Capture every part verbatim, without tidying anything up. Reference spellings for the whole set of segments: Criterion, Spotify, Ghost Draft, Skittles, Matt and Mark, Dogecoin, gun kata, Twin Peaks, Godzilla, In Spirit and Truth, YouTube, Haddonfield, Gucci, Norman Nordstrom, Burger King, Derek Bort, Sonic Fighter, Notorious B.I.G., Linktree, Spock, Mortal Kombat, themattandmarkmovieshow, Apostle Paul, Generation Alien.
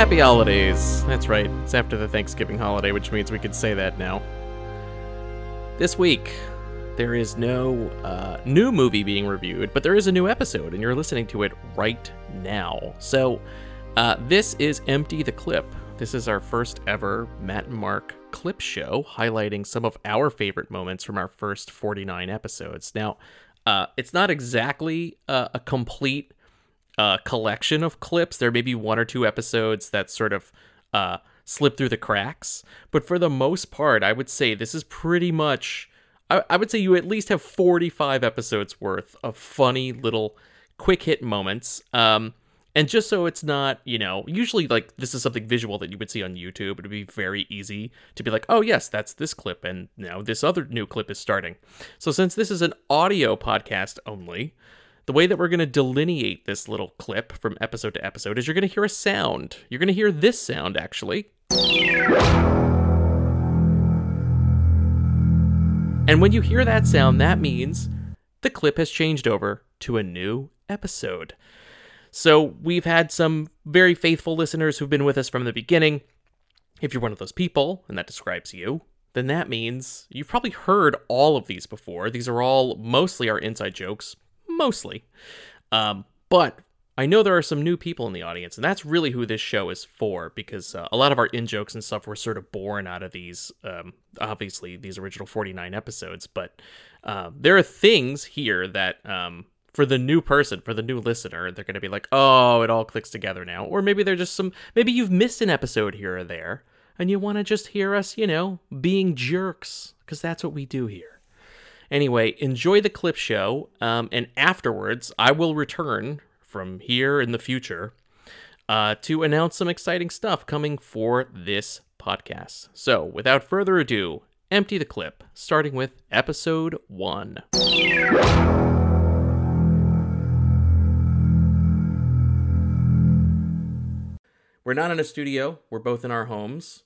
Happy holidays. That's right, it's after the Thanksgiving holiday, which means we can say that now. This week, there is no uh, new movie being reviewed, but there is a new episode, and you're listening to it right now. So, uh, this is Empty the Clip. This is our first ever Matt and Mark clip show, highlighting some of our favorite moments from our first forty-nine episodes. Now, uh, it's not exactly uh, a complete uh, collection of clips. There may be one or two episodes that sort of uh, slip through the cracks, but for the most part, I would say this is pretty much... I would say you at least have forty-five episodes worth of funny little quick hit moments. Um, and just so it's not, you know, usually like this is something visual that you would see on YouTube. It would be very easy to be like, oh, yes, that's this clip. And now this other new clip is starting. So since this is an audio podcast only, the way that we're going to delineate this little clip from episode to episode is you're going to hear a sound. You're going to hear this sound, actually. And when you hear that sound, that means the clip has changed over to a new episode. So we've had some very faithful listeners who've been with us from the beginning. If you're one of those people, and that describes you, then that means you've probably heard all of these before. These are all mostly our inside jokes, mostly. Um, but I know there are some new people in the audience, and that's really who this show is for, because uh, a lot of our in-jokes and stuff were sort of born out of these, um, obviously, these original forty-nine episodes, but uh, there are things here that, um, for the new person, for the new listener, they're going to be like, oh, it all clicks together now, or maybe they're just some, maybe you've missed an episode here or there, and you want to just hear us, you know, being jerks, because that's what we do here. Anyway, enjoy the clip show, um, and afterwards, I will return from here in the future uh, to announce some exciting stuff coming for this podcast. So without further ado, Empty the Clip, starting with episode one. We're not in a studio. We're both in our homes.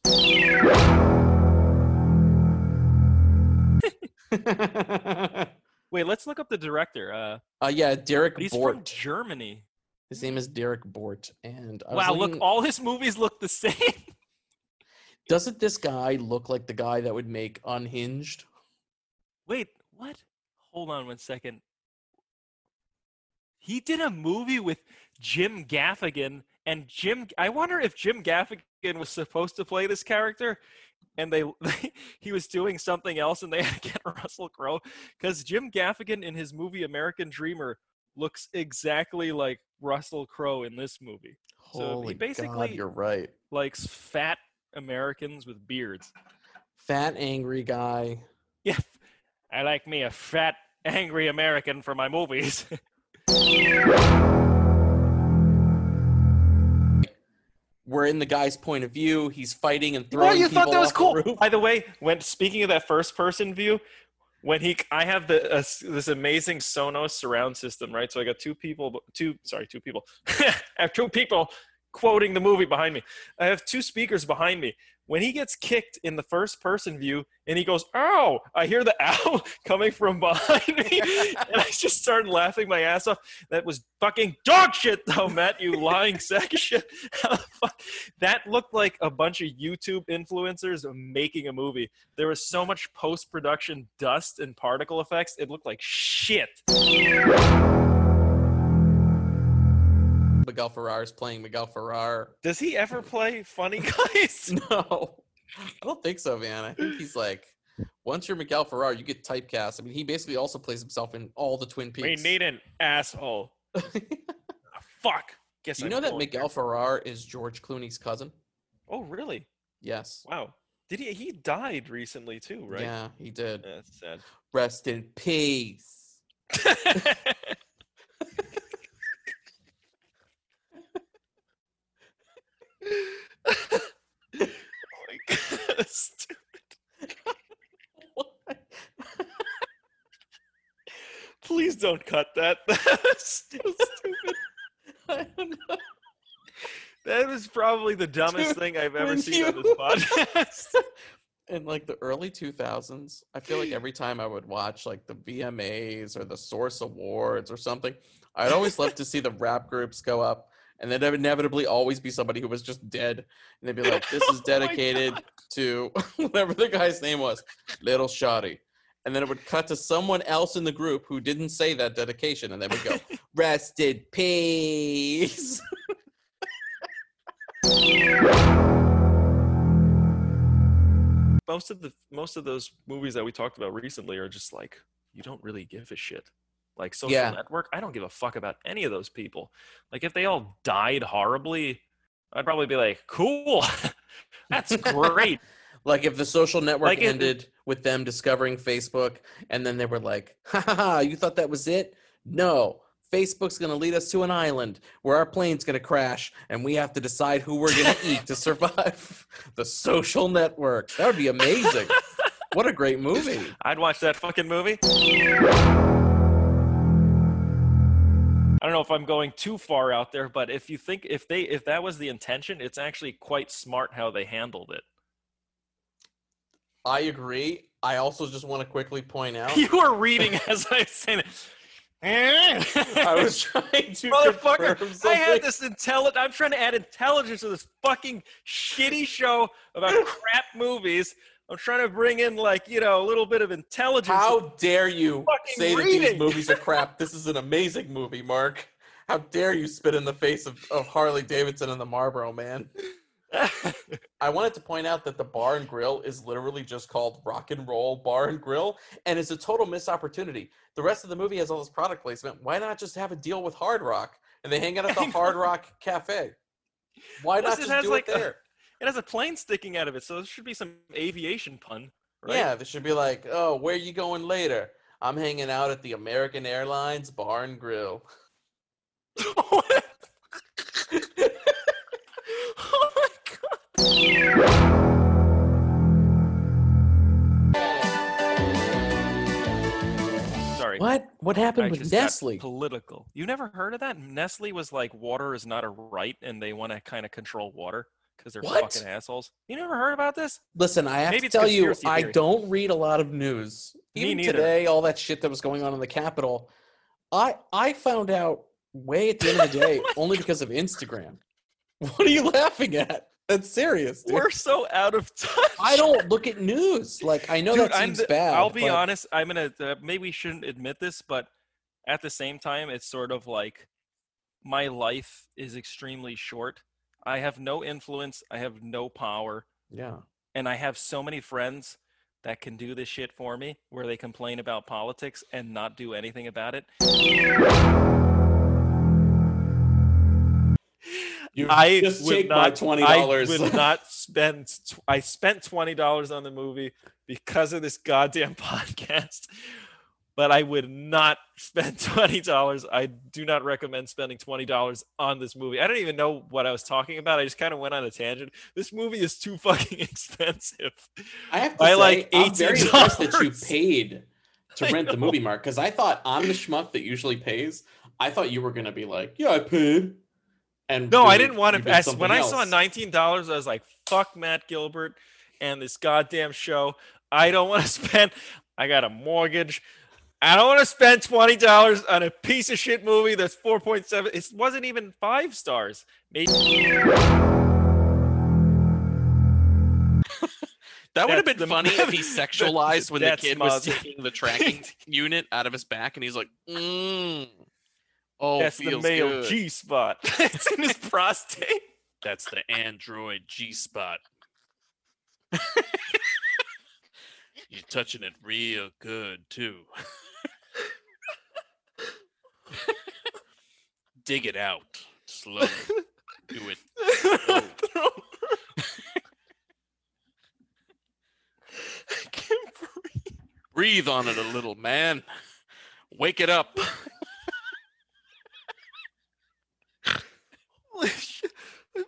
Wait, let's look up the director. Uh, uh yeah, Derek Bort. He's from Germany. His name is Derek Bort, and I wow, was looking, look, all his movies look the same. Doesn't this guy look like the guy that would make Unhinged? Wait, what? Hold on one second. He did a movie with Jim Gaffigan, and Jim. I wonder if Jim Gaffigan was supposed to play this character. And they, they, he was doing something else, and they had to get Russell Crowe because Jim Gaffigan in his movie American Dreamer looks exactly like Russell Crowe in this movie. Holy so he basically, God, you're right. Likes fat Americans with beards. Fat angry guy. Yeah, I like me a fat angry American for my movies. We're in the guy's point of view. He's fighting and throwing. Oh, you people thought that was cool. Roof. By the way, when speaking of that first-person view, when he, I have the uh, this amazing Sonos surround system, right? So I got two people, two sorry, two people. I have two people quoting the movie behind me. I have two speakers behind me. When he gets kicked in the first-person view, and he goes, "Ow!" I hear the "ow" coming from behind me, and I just started laughing my ass off. That was fucking dog shit, though, Matt. You lying sack of shit. How the fuck? That looked like a bunch of YouTube influencers making a movie. There was so much post-production dust and particle effects. It looked like shit. Miguel Ferrer is playing Miguel Ferrer. Does he ever play funny guys? No. I don't think so, man. I think he's like, once you're Miguel Ferrer, you get typecast. I mean, he basically also plays himself in all the Twin Peaks. We need an asshole. Fuck. Guess you I'm know that Miguel there. Ferrer is George Clooney's cousin? Oh, really? Yes. Wow. Did he? He died recently too, right? Yeah, he did. Yeah, that's sad. Rest in peace. Oh my god, stupid. What? Please don't cut that. That's so stupid. I don't know. That was probably the dumbest Dude, thing I've ever seen you... on this podcast. In like the early two thousands, I feel like every time I would watch like the V M As or the Source Awards or something, I'd always love to see the rap groups go up And there'd inevitably always be somebody who was just dead. And they'd be like, this is dedicated oh to whatever the guy's name was, Little Shoddy. And then it would cut to someone else in the group who didn't say that dedication. And they would go, rest in peace. Most of the most of those movies that we talked about recently are just like, you don't really give a shit. Like Social yeah. Network, I don't give a fuck about any of those people. Like if they all died horribly, I'd probably be like, cool. That's great. Like if the Social Network like ended it, with them discovering Facebook and then they were like, ha ha ha, you thought that was it? No. Facebook's going to lead us to an island where our plane's going to crash and we have to decide who we're going to eat to survive. The Social Network. That would be amazing. What a great movie. I'd watch that fucking movie. I don't know if I'm going too far out there, but if you think if they if that was the intention, it's actually quite smart how they handled it. I agree. I also just want to quickly point out you were reading as I was saying it. I was trying to motherfucker. I had this intelligent. I'm trying to add intelligence to this fucking shitty show about crap movies. I'm trying to bring in like you know a little bit of intelligence. How dare you say reading. that these movies are crap? This is an amazing movie, Mark. How dare you spit in the face of, of Harley Davidson and the Marlboro Man? I wanted to point out that the Bar and Grill is literally just called Rock and Roll Bar and Grill, and it's a total missed opportunity. The rest of the movie has all this product placement. Why not just have a deal with Hard Rock? And they hang out at the Hard Rock Cafe. Why Plus not just it has do like it there? A, it has a plane sticking out of it, so there should be some aviation pun, right? Yeah, there should be like, oh, where are you going later? I'm hanging out at the American Airlines Bar and Grill. What? Sorry. What? What happened I with Nestle? Political. You never heard of that? Nestle was like, water is not a right, and they want to kind of control water because they're what? fucking assholes. You never heard about this? Listen, I have Maybe to tell you, I theory. don't read a lot of news. Even today, all that shit that was going on in the Capitol, I I found out way at the end of the day only because of Instagram. What are you laughing at? That's serious, dude. We're so out of touch. I don't look at news. Like, I know dude, that seems I'm, bad. I'll be but... honest. I'm going to uh, – maybe we shouldn't admit this, but at the same time, it's sort of like my life is extremely short. I have no influence. I have no power. Yeah. And I have so many friends that can do this shit for me where they complain about politics and not do anything about it. You I just would not. My twenty dollars. I would not spend. Tw- I spent twenty dollars on the movie because of this goddamn podcast, but I would not spend twenty dollars. I do not recommend spending twenty dollars on this movie. I don't even know what I was talking about. I just kind of went on a tangent. This movie is too fucking expensive. I have to By say, like eighteen dollars. I'm very impressed that you paid to rent the movie, Mark, because I thought I'm the schmuck that usually pays. I thought you were gonna be like, yeah, I paid. And no, I didn't want to pass. When else. I saw nineteen dollars, I was like, fuck Matt Gilbert and this goddamn show. I don't want to spend. I got a mortgage. I don't want to spend twenty dollars on a piece of shit movie that's four point seven. It wasn't even five stars. Maybe. That would have been funny if he sexualized when the kid was taking the tracking unit out of his back. And he's like, mmm. Oh, that's the male good. G spot. It's in his prostate. That's the android G spot. You're touching it real good too. Dig it out slow. Do it. Slow. I can't breathe. Breathe on it a little, man. Wake it up.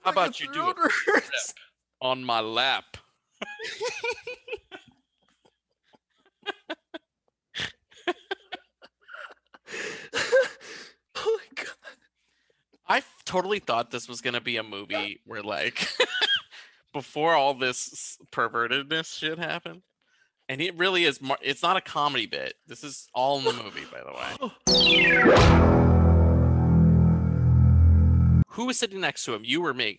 How about you do it on my lap? Oh my god! I totally thought this was gonna be a movie where, like, before all this pervertedness shit happened, and it really is. Mar- it's not a comedy bit. This is all in the movie, by the way. Who was sitting next to him? You or me?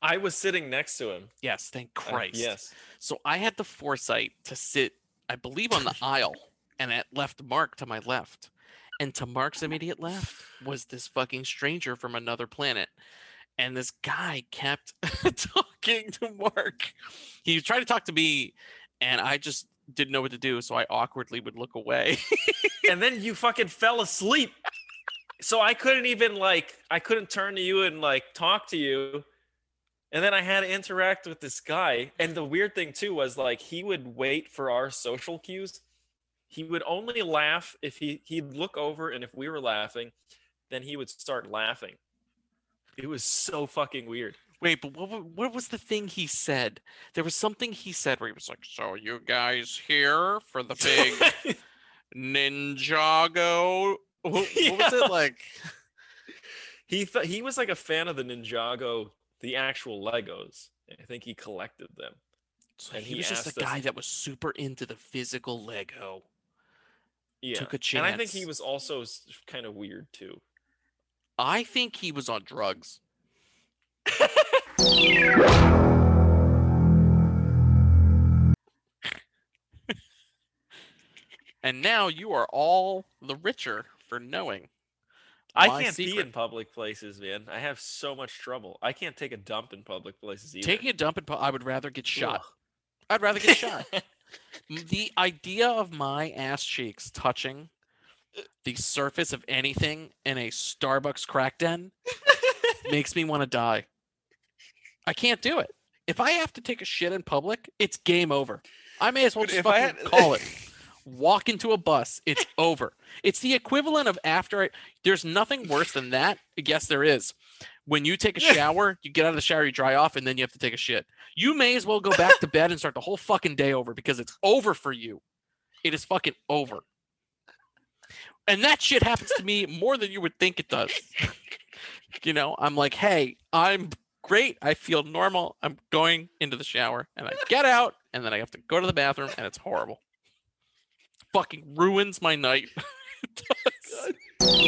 I was sitting next to him. Yes, thank Christ. Uh, yes. So I had the foresight to sit, I believe, on the aisle, and it left Mark to my left. And to Mark's immediate left was this fucking stranger from another planet. And this guy kept talking to Mark. He tried to talk to me, and I just didn't know what to do, so I awkwardly would look away. And then you fucking fell asleep. So I couldn't even, like, I couldn't turn to you and, like, talk to you. And then I had to interact with this guy. And the weird thing, too, was, like, he would wait for our social cues. He would only laugh if he, he'd look over, and if we were laughing, then he would start laughing. It was so fucking weird. Wait, but what, what was the thing he said? There was something he said where he was like, so you guys here for the big Ninjago? What, what yeah. was it like? He, th- he was like a fan of the Ninjago. The actual Legos. I think he collected them. So and he, he was just a guy us, that was super into the physical Lego. Yeah. Took a chance. And I think he was also kind of weird, too. I think he was on drugs. And now you are all the richer for knowing. My I can't secret. be in public places, man. I have so much trouble. I can't take a dump in public places either. Taking a dump in public, I would rather get shot. Ugh. I'd rather get shot. The idea of my ass cheeks touching the surface of anything in a Starbucks crack den makes me want to die. I can't do it. If I have to take a shit in public, it's game over. I may as well just if fucking I had... call it. Walk into a bus, it's over. It's the equivalent of after I, there's nothing worse than that. Yes, there is. When you take a shower, you get out of the shower, you dry off, and then you have to take a shit. You may as well go back to bed and start the whole fucking day over because it's over for you. It is fucking over. And that shit happens to me more than you would think it does. You know, I'm like, hey, I'm great. I feel normal. I'm going into the shower, and I get out, and then I have to go to the bathroom, and it's horrible. Fucking ruins my night. It does.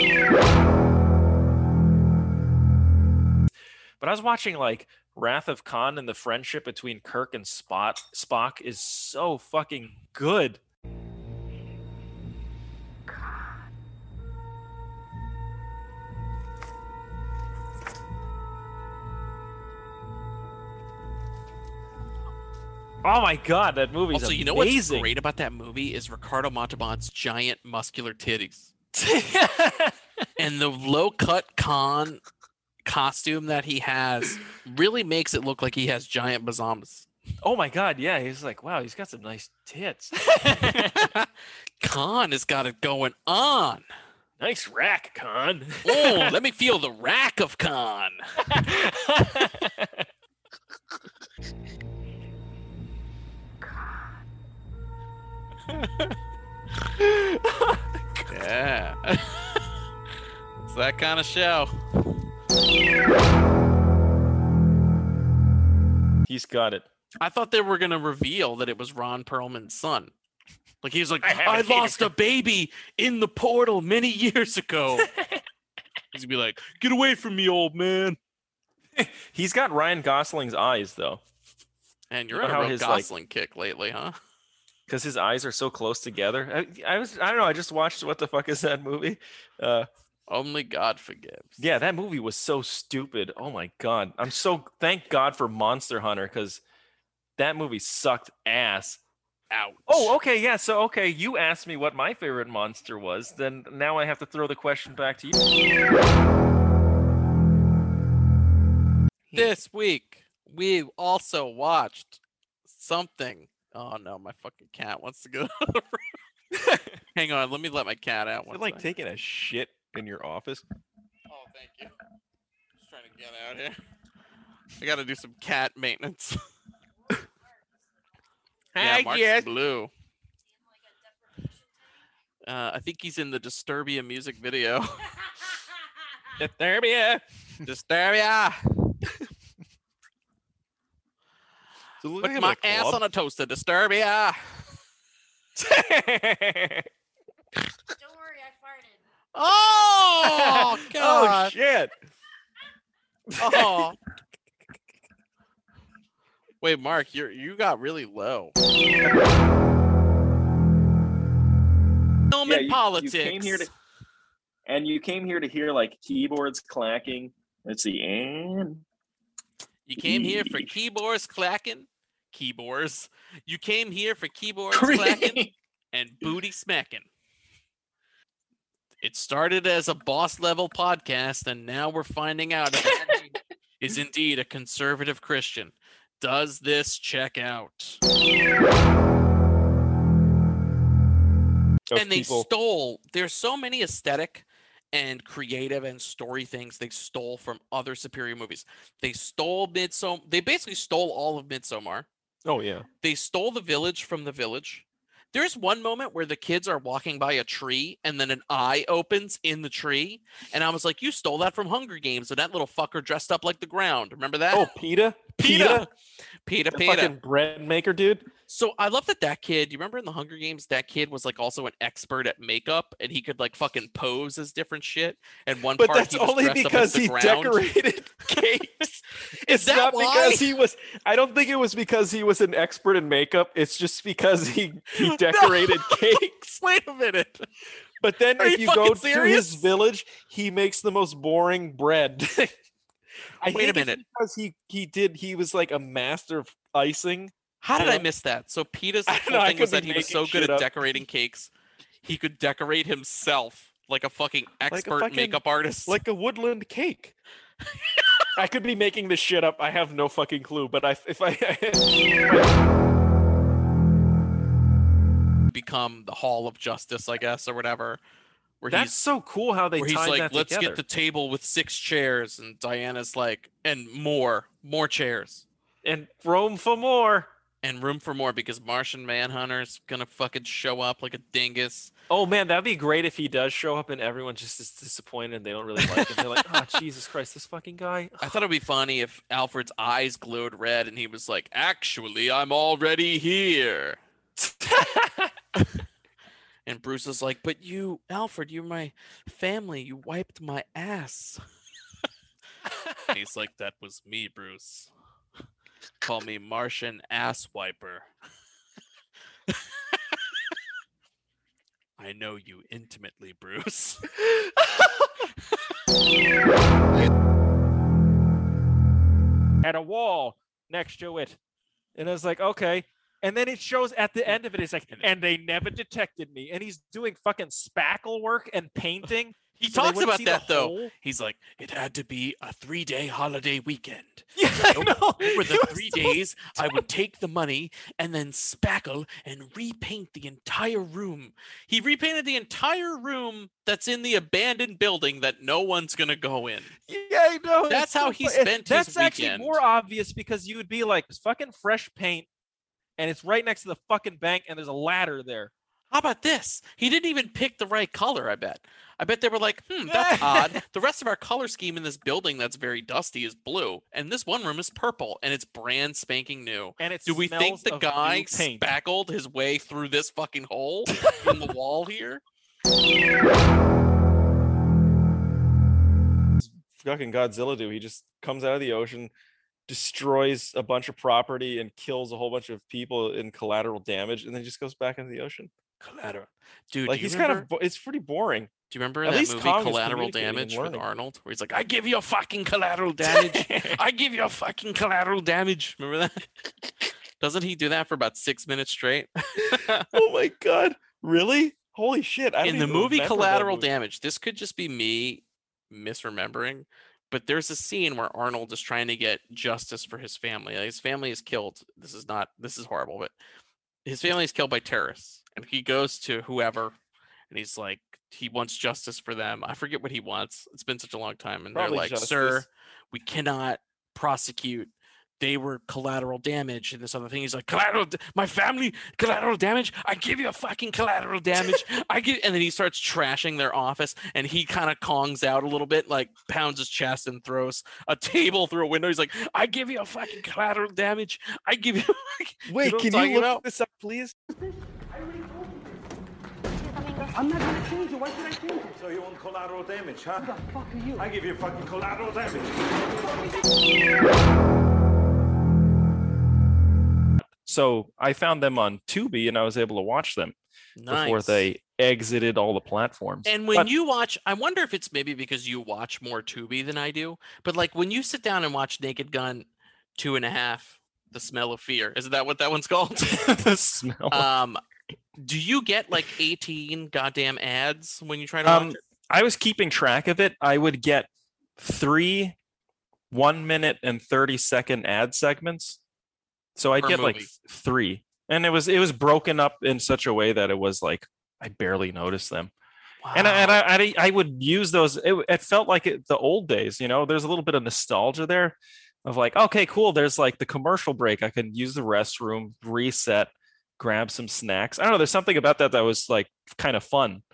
But I was watching like Wrath of Khan, and the friendship between Kirk and Spock Spock is so fucking good. Khan. Oh my god, that movie's also, amazing. Also, you know what's great about that movie is Ricardo Montalban's giant muscular titties. And the low-cut Khan costume that he has really makes it look like he has giant bazooms. Oh my god, yeah. He's like, wow, he's got some nice tits. Khan has got it going on. Nice rack, Khan. Oh, let me feel the rack of Khan. Yeah. It's that kind of show. He's got it. I thought they were going to reveal that it was Ron Perlman's son. Like he was like, I, I lost a baby in the portal many years ago. He'd be like, get away from me, old man. He's got Ryan Gosling's eyes, though. And you're on a real Gosling like... kick lately, huh? Because his eyes are so close together. I, I was, I don't know. I just watched what the fuck is that movie? Uh, Only God Forgives. Yeah, that movie was so stupid. Oh my god! I'm so thank God for Monster Hunter because that movie sucked ass. Ouch. Oh, okay, yeah. So okay, you asked me what my favorite monster was. Then now I have to throw the question back to you. This week we also watched something. Oh no, my fucking cat wants to go. Hang on, let me let my cat out. One Is it like second. Taking a shit in your office? Oh, thank you. Just trying to get out here. I got to do some cat maintenance. Yeah, Hi, Mark's yes. blue. Uh, I think he's in the Disturbia music video. Disturbia, Disturbia. Put like my ass club. on a toaster, Disturbia. Don't worry, I farted. Oh, God. Oh, shit. Oh. Wait, Mark, you you got really low. Film yeah, and you, politics. You came here to, and you came here to hear like keyboards clacking. Let's see, and you came here for keyboards clacking. Keyboards. You came here for keyboards clacking and booty smacking. It started as a boss level podcast, and now we're finding out that is indeed a conservative Christian. Does this check out? And they people. stole. There's so many aesthetic and creative and story things they stole from other superior movies. They stole Midsommar. They basically stole all of Midsommar. Oh yeah. They stole The Village from The Village. There's one moment where the kids are walking by a tree and then an eye opens in the tree. And I was like, you stole that from Hunger Games. And that little fucker dressed up like the ground. Remember that? Oh, PETA? PETA. PETA, PETA. The fucking bread maker, dude. So I love that that kid, you remember in the Hunger Games, that kid was like also an expert at makeup and he could like fucking pose as different shit. And one but part that's he was only because he ground. decorated cakes. Is it's that not why? Because he was, I don't think it was because he was an expert in makeup. It's just because he, he decorated no. cakes. Wait a minute. But then Are if you, you go serious? to his village, he makes the most boring bread. I Wait a minute. Because he, he did, he was like a master of icing. How did I miss that? So PETA's whole thing was that he was so good at decorating cakes, he could decorate himself like a fucking expert makeup artist. Like a woodland cake. I could be making this shit up. I have no fucking clue. But I, if I... become the Hall of Justice, I guess, or whatever. Where That's so cool how they tied that together. He's like, let's get the table with six chairs. And Diana's like, and more. More chairs. And room for more. And room for more because Martian Manhunter's gonna fucking show up like a dingus. Oh man, that'd be great if he does show up and everyone just is disappointed and they don't really like him. They're like, oh Jesus Christ, this fucking guy. I thought it'd be funny if Alfred's eyes glowed red and he was like, actually, I'm already here. And Bruce is like, but you, Alfred, you're my family. You wiped my ass. And he's like, that was me, Bruce. Call me Martian Ass Wiper. I know you intimately, Bruce. At a wall next to it. And I was like, okay. And then it shows at the end of it, it's like, and they never detected me. And he's doing fucking spackle work and painting. He so talks about that though. Hole? He's like, it had to be a three-day holiday weekend. Yeah, so I know. Over the three days, I would take the money and then spackle and repaint the entire room. He repainted the entire room that's in the abandoned building that no one's gonna go in. Yeah, I know. That's it's how so he spent his weekend. That's actually more obvious because you would be like, it's fucking fresh paint, and it's right next to the fucking bank, and there's a ladder there. How about this? He didn't even pick the right color, I bet. I bet they were like, hmm, that's odd. The rest of our color scheme in this building that's very dusty is blue. And this one room is purple. And it's brand spanking new. And it's Do we think the guy spackled his way through this fucking hole in the wall here? What does fucking Godzilla do? He just comes out of the ocean, destroys a bunch of property, and kills a whole bunch of people in collateral damage. And then just goes back into the ocean. Collateral, dude. Like he's remember? kind of. It's pretty boring. Do you remember At that movie Kong Collateral Damage with Arnold, where he's like, "I give you a fucking collateral damage. I give you a fucking collateral damage." Remember that? Doesn't he do that for about six minutes straight? Oh my god! Really? Holy shit! I In the movie Collateral movie. Damage, this could just be me misremembering, but there's a scene where Arnold is trying to get justice for his family. Like his family is killed. This is not. This is horrible, but his family is killed by terrorists. And he goes to whoever, and he's like, he wants justice for them. I forget what he wants. It's been such a long time. And Probably they're like, justice. sir, we cannot prosecute. They were collateral damage. And this other thing, he's like, collateral, my family, collateral damage. I give you a fucking collateral damage. I give, and then he starts trashing their office. And he kind of Kongs out a little bit, like pounds his chest and throws a table through a window. He's like, I give you a fucking collateral damage. I give you. Wait, you know can you look about? this up, please? I'm not gonna change it. Why should I change it? So you want collateral damage, huh? Who the fuck are you? I give you fucking collateral damage. So I found them on Tubi and I was able to watch them nice. before they exited all the platforms. And when but, you watch, I wonder if it's maybe because you watch more Tubi than I do, but like when you sit down and watch Naked Gun two and a half, The Smell of Fear, is that what that one's called? The smell. Um, do you get like eighteen goddamn ads when you try to watch um, it? I was keeping track of it. I would get three one minute and thirty second ad segments. So I'd per get movie. like three. And it was it was broken up in such a way that it was like I barely noticed them. Wow. And, I, and I, I I would use those. It, it felt like it, the old days, you know, there's a little bit of nostalgia there of like, okay, cool. There's like the commercial break. I can use the restroom, reset, grab some snacks. I don't know. There's something about that that was like kind of fun.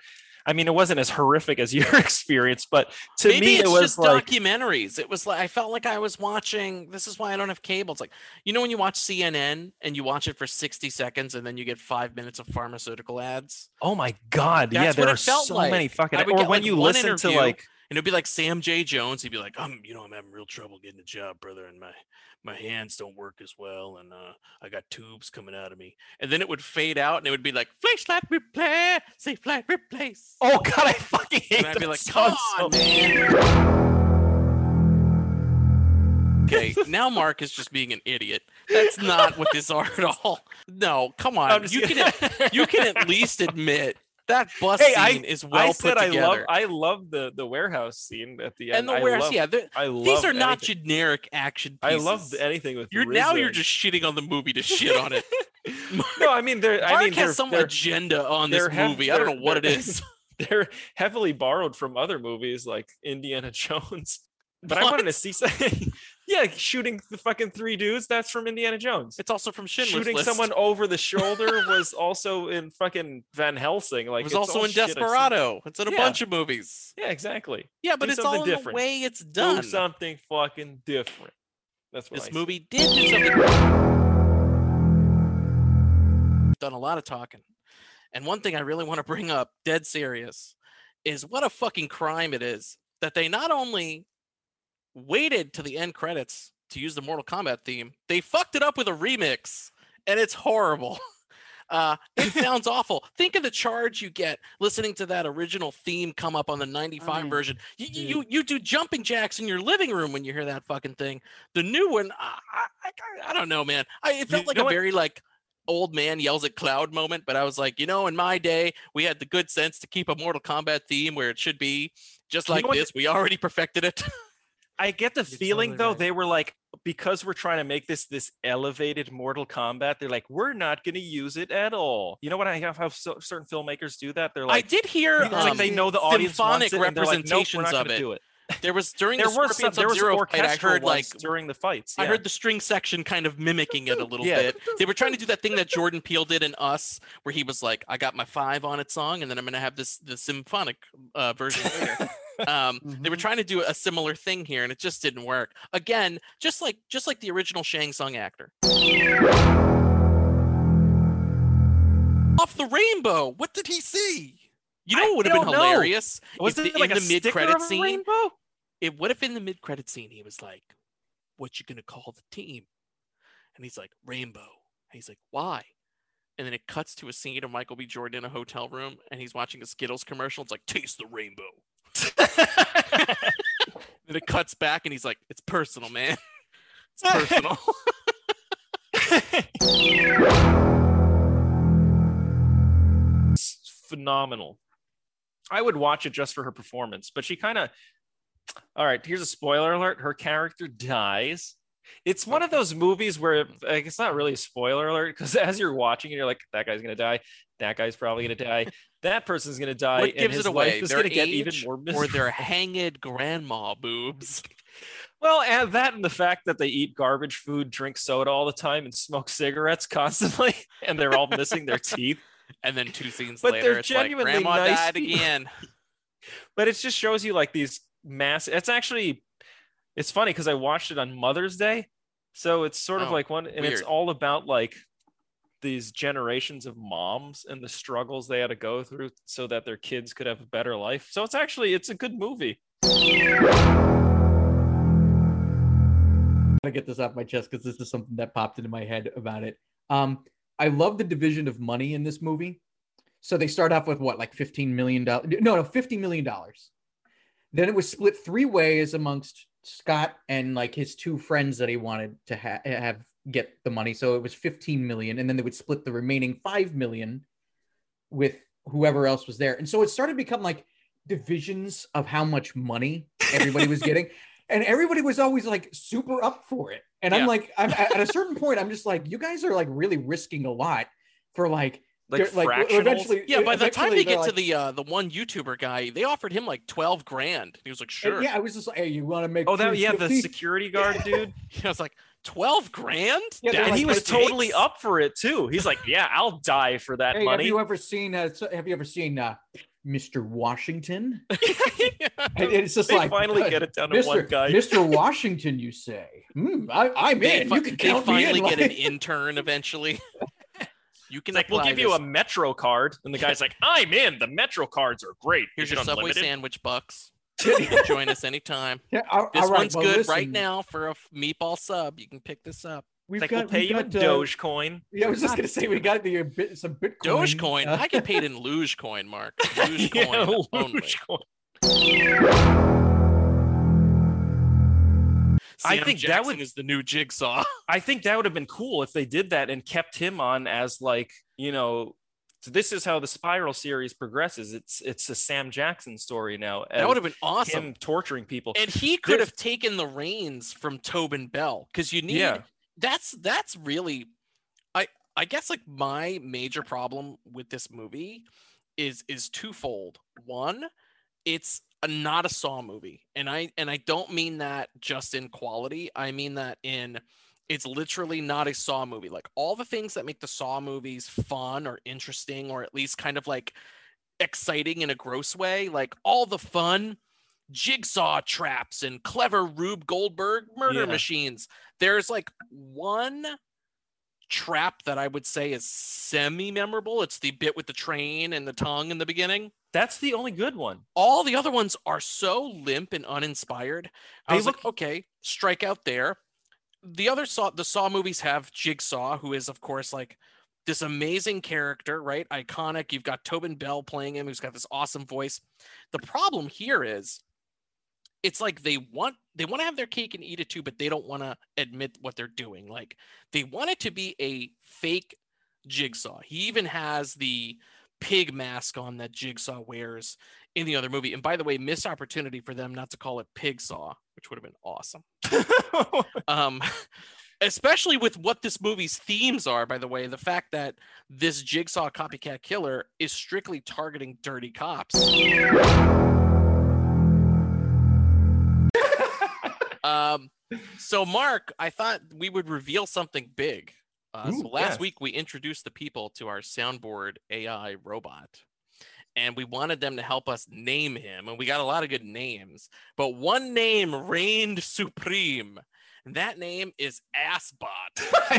I mean, it wasn't as horrific as your experience, but to Maybe me, it was just like documentaries. It was like I felt like I was watching. This is why I don't have cable. It's like, you know, when you watch C N N and you watch it for sixty seconds and then you get five minutes of pharmaceutical ads. Oh my god! That's yeah, there are so like. many fucking. Or when like you listen to like. And it'd be like Sam J. Jones. He'd be like, "I'm, you know, I'm having real trouble getting a job, brother, and my my hands don't work as well, and uh, I got tubes coming out of me." And then it would fade out, and it would be like, "Flashlight replay, say flat replace." Oh god, I fucking hate. And I'd be like, "Come on, man." Okay, now Mark is just being an idiot. That's not what these are at all. No, come on, you can you can at least admit. That bus hey, scene I, is well I put said together. I love, I love the, the warehouse scene at the end. And the I warehouse, love, yeah. I love these are anything. Not generic action pieces. I love anything with you. Now you're just shitting on the movie to shit on it. Mark, no, I mean, there. I mean, has some agenda on this hev- movie. I don't know what it is. They're heavily borrowed from other movies like Indiana Jones. But what? I wanted to see something. Yeah, shooting the fucking three dudes. That's from Indiana Jones. It's also from Schindler's Shooting List. Someone over the shoulder was also in fucking Van Helsing. Like it was it's also in Desperado. It's in a yeah. bunch of movies. Yeah, exactly. Yeah, but do it's all in different. The way it's done. Do something fucking different. That's what this I movie see. Did do something. Done a lot of talking, and one thing I really want to bring up, dead serious, is what a fucking crime it is that they not only waited to the end credits to use the Mortal Kombat theme. They fucked it up with a remix, and it's horrible. Uh, it sounds awful. Think of the charge you get listening to that original theme come up on the ninety-five oh, version. You, you you do jumping jacks in your living room when you hear that fucking thing. The new one, I I, I don't know, man. I, it felt you like a what? very like old man yells at cloud moment, but I was like, you know, in my day, we had the good sense to keep a Mortal Kombat theme where it should be. Just like you know this, what? We already perfected it. I get the You're feeling, totally though, right. They were like, because we're trying to make this this elevated Mortal Kombat, they're like, we're not going to use it at all. You know what? I have how so, certain filmmakers do that. They're like, I did hear um, like they know the audience wants it, and they're like, nope, we're not going to do it. There was during there the were some, there was fight, I heard like during the fights. Yeah. I heard the string section kind of mimicking it a little yeah. bit. They were trying to do that thing that Jordan Peele did in Us, where he was like, "I got my five on it song, and then I'm going to have this the symphonic uh, version." Later. Um, mm-hmm. They were trying to do a similar thing here, and it just didn't work. Again, just like just like the original Shang Tsung actor. Off the rainbow. What did he see? You know what would have been hilarious? Was it in the mid-credit scene? It would have been the mid-credit scene. He was like, "What you gonna call the team?" And he's like, "Rainbow." And he's like, "Why?" And then it cuts to a scene of Michael B. Jordan in a hotel room, and he's watching a Skittles commercial. It's like, "Taste the rainbow." Then it cuts back, and he's like, "It's personal, man. It's personal." It's phenomenal. I would watch it just for her performance, but she kind of, all right, here's a spoiler alert. Her character dies. It's one of those movies where like, it's not really a spoiler alert because as you're watching it, you're like, that guy's going to die. That guy's probably going to die. That person's going to die. What gives it away? Their age or their hanged grandma boobs. Well, and that and the fact that they eat garbage food, drink soda all the time, and smoke cigarettes constantly, and they're all missing their teeth. And then two scenes but later, it's like, grandma nice died people. Again. But it just shows you like these mass. It's actually, it's funny because I watched it on Mother's Day. So it's sort oh, of like one, and weird. It's all about like these generations of moms and the struggles they had to go through so that their kids could have a better life. So it's actually, it's a good movie. I'm gonna get this off my chest because this is something that popped into my head about it. Um, I love the division of money in this movie. So they start off with what, like fifteen million dollars? No, no, fifty million dollars. Then it was split three ways amongst Scott and like his two friends that he wanted to ha- have get the money. So it was fifteen million dollars. And then they would split the remaining five million dollars with whoever else was there. And so it started to become like divisions of how much money everybody was getting. And everybody was always like super up for it. And yeah. I'm like, I'm, at a certain point, I'm just like, you guys are like really risking a lot for like, like, like fractionals. Eventually, yeah, by the time they get like, to the uh, the one YouTuber guy, they offered him like twelve grand. He was like, sure. Yeah, I was just like, hey, you want to make Oh, that yeah, the security guard yeah. dude. I was like, twelve grand? Yeah, and like, he was totally takes? Up for it too. He's like, yeah, I'll die for that hey, money. Have you ever seen uh, have you ever seen uh, Mister Washington? yeah. And it's just they like finally get it down to Mister one guy. Mister Washington, you say. Mm, I, I'm they in. Fi- you can count they finally me in, get like... an intern eventually. You can like, we'll give this. You a Metro card. And the guy's like, I'm in. The Metro cards are great. Here's your Subway sandwich bucks. You can join us anytime. Yeah, all, this all right, one's well, good listen. Right now for a meatball sub. You can pick this up. We've like, got, we'll pay we you got, a Dogecoin. Uh, yeah, I was just going to say, we got the, uh, bit, some Bitcoin. Dogecoin? Uh, I get paid in Loogecoin, Mark. Loogecoin yeah, Loogecoin. Sam I think Jackson that would, is the new Jigsaw. I think that would have been cool if they did that and kept him on as like, you know, so this is how the Spiral series progresses. It's it's a Sam Jackson story now. That would have been awesome. Him torturing people. And he could There's, have taken the reins from Tobin Bell because you need yeah. that's that's really I I guess like my major problem with this movie is is twofold. One, it's A, not a Saw movie, and I and I don't mean that just in quality. I mean that in it's literally not a Saw movie. Like all the things that make the Saw movies fun or interesting or at least kind of like exciting in a gross way, like all the fun jigsaw traps and clever Rube Goldberg murder yeah. machines. There's like one trap that I would say is semi-memorable. It's the bit with the train and the tongue in the beginning. That's the only good one. All the other ones are so limp and uninspired. I they was look- like, okay, strike out there. The other Saw, the Saw movies have Jigsaw, who is, of course, like this amazing character, right? Iconic. You've got Tobin Bell playing him, who's got this awesome voice. The problem here is it's like they want they want to have their cake and eat it too, but they don't want to admit what they're doing. Like they want it to be a fake Jigsaw. He even has the pig mask on that Jigsaw wears in the other movie. And by the way, missed opportunity for them not to call it Pig Saw, which would have been awesome. um, especially with what this movie's themes are, by the way, the fact that this Jigsaw copycat killer is strictly targeting dirty cops. um, so Mark, I thought we would reveal something big. Uh, Ooh, so last yeah. week, we introduced the people to our soundboard A I robot, and we wanted them to help us name him, and we got a lot of good names, but one name reigned supreme, and that name is Assbot.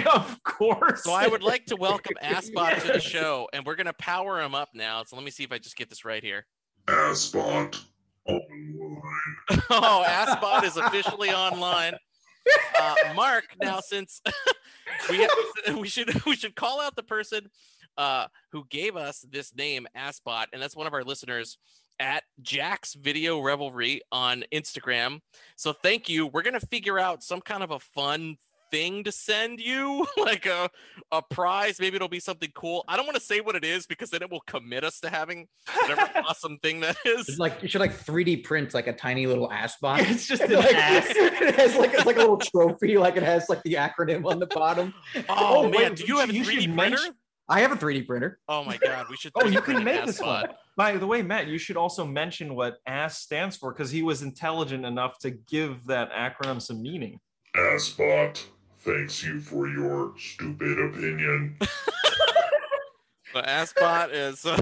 Of course. So I would like to welcome Assbot yes. to the show, and we're going to power him up now, so let me see if I just get this right here. Assbot online. Oh, Assbot is officially online. Uh, Mark, now since we have, we should we should call out the person uh, who gave us this name, Assbot, and that's one of our listeners at Jack's Video Revelry on Instagram. So thank you. We're gonna figure out some kind of a fun thing to send you, like a a prize. Maybe it'll be something cool. I don't want to say what it is because then it will commit us to having whatever awesome thing that is. It's like you should like three D print like a tiny little ass box. It's just an like, ass. It has like it's like a little trophy. Like it has like the acronym on the bottom. Oh, oh man, wait, do you have a you three D printer? Mention- I have a three D printer. Oh my god, we should. Oh, you can make this one. By the way, Matt, you should also mention what ass stands for because he was intelligent enough to give that acronym some meaning. Assbot. Thanks you for your stupid opinion. But Assbot is uh,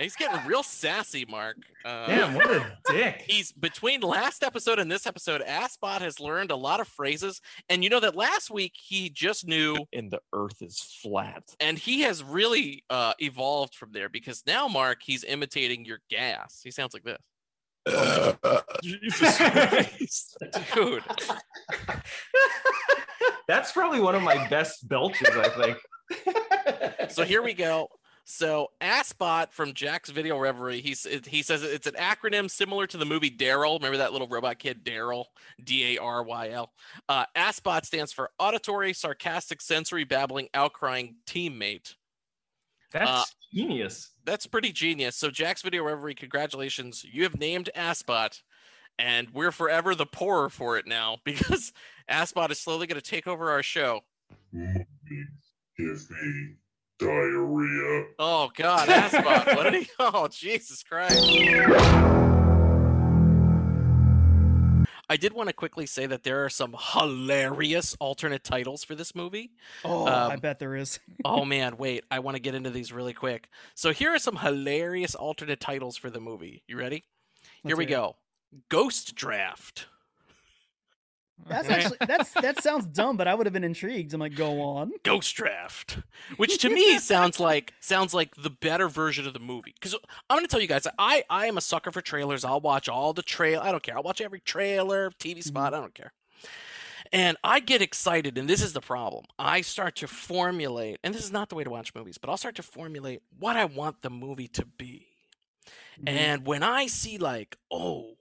He's getting real sassy, Mark. Uh, Damn, what a dick. He's between last episode and this episode, Aspot has learned a lot of phrases. And you know that last week he just knew. And the earth is flat. And he has really uh, evolved from there because now, Mark, he's imitating your gas. He sounds like this. Uh, uh, Jesus Christ. Dude. That's probably one of my best belches, I think. So here we go. So Aspot from Jack's Video Revelry, he, he says it's an acronym similar to the movie Daryl. Remember that little robot kid, Daryl, D A R Y L. Uh, Aspot stands for auditory, sarcastic, sensory, babbling, outcrying teammate. That's uh, genius. That's pretty genius. So Jack's Video Revelry, congratulations. You have named Aspot, and we're forever the poorer for it now because Aspot is slowly going to take over our show. Give me diarrhea. Oh God, Aspot! What did he? Oh Jesus Christ! I did want to quickly say that there are some hilarious alternate titles for this movie. Oh, um, I bet there is. Oh man, wait! I want to get into these really quick. So here are some hilarious alternate titles for the movie. You ready? Let's here we go. It. Ghost Draft. That's actually that's that sounds dumb, but I would have been intrigued. I'm like, go on. Ghost Draft, which to me sounds like sounds like the better version of the movie. Because I'm gonna tell you guys, I I am a sucker for trailers. I'll watch all the trail. I don't care. I'll watch every trailer, T V spot. I don't care. And I get excited, and this is the problem. I start to formulate, and this is not the way to watch movies, but I'll start to formulate what I want the movie to be. Mm-hmm. And when I see like, oh.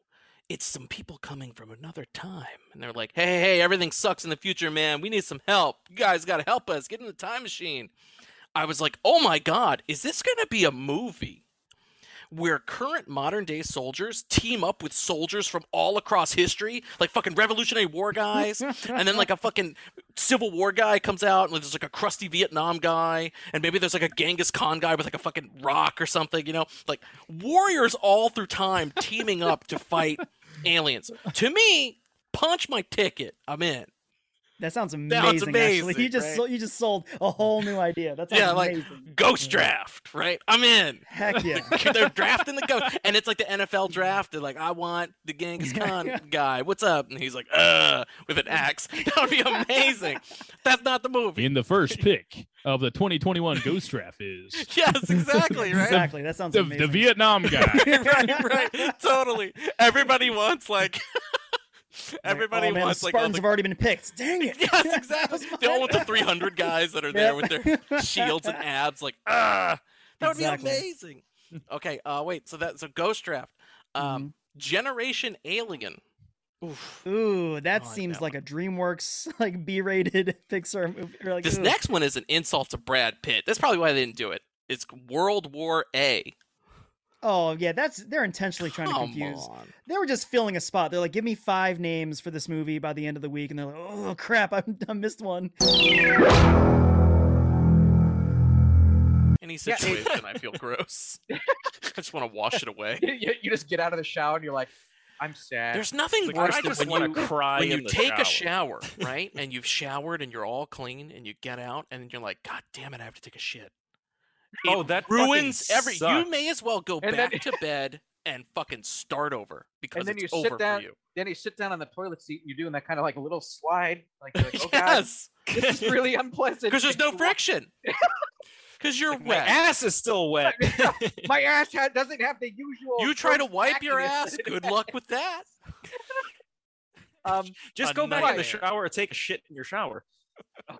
It's some people coming from another time. And they're like, hey, hey, hey, everything sucks in the future, man. We need some help. You guys got to help us. Get in the time machine. I was like, oh, my God. Is this going to be a movie where current modern-day soldiers team up with soldiers from all across history? Like fucking Revolutionary War guys. And then like a fucking Civil War guy comes out. And there's like a crusty Vietnam guy. And maybe there's like a Genghis Khan guy with like a fucking rock or something, you know? Like warriors all through time teaming up to fight aliens. To me, punch my ticket. I'm in. That sounds amazing. Sounds amazing actually. You just right? sold, you just sold a whole new idea. That's yeah, amazing. Like Ghost Draft, right? I'm in. Heck yeah. They're drafting the ghost, and it's like the N F L draft. They're like, I want the Genghis Khan guy. What's up? And he's like, uh, with an axe. That would be amazing. That's not the movie. In the first pick of the twenty twenty-one Ghost Draft is yes, exactly, right? Exactly. That sounds the, amazing. The Vietnam guy. Right, right. Totally. Everybody wants like. Everybody like, oh, man, wants the Spartans like all the... have already been picked. Dang it! Yes, exactly. They all want the three hundred guys that are there with their shields and abs. Like, ah, that exactly. would be amazing. Okay, uh, wait. So that's so a Ghost Draft. Um, mm-hmm. Generation Alien. Oof. Ooh, that oh, seems like a DreamWorks like B-rated Pixar movie. Like, this ooh. Next one is an insult to Brad Pitt. That's probably why they didn't do it. It's World War A. Oh, yeah, that's they're intentionally trying Come to confuse. On. They were just filling a spot. They're like, give me five names for this movie by the end of the week. And they're like, oh, crap, I, I missed one. Any situation, yeah. I feel gross. I just want to wash it away. You, you just get out of the shower and you're like, I'm sad. There's nothing like, worse I than just when, you, cry when you take shower. a shower, right? And you've showered and you're all clean and you get out and you're like, God damn it, I have to take a shit. It oh, that ruins every. Sucks. You may as well go and back then... to bed and fucking start over because and then it's you sit over down, for you. Then you sit down on the toilet seat and you're doing that kind of like a little slide, like, like oh yes. God, this is really unpleasant because there's no friction. Because you're like, wet. My ass is still wet. My ass ha- doesn't have the usual. You try to wipe your ass. Good luck with that. um, just go back in the shower or take a shit in your shower. Okay.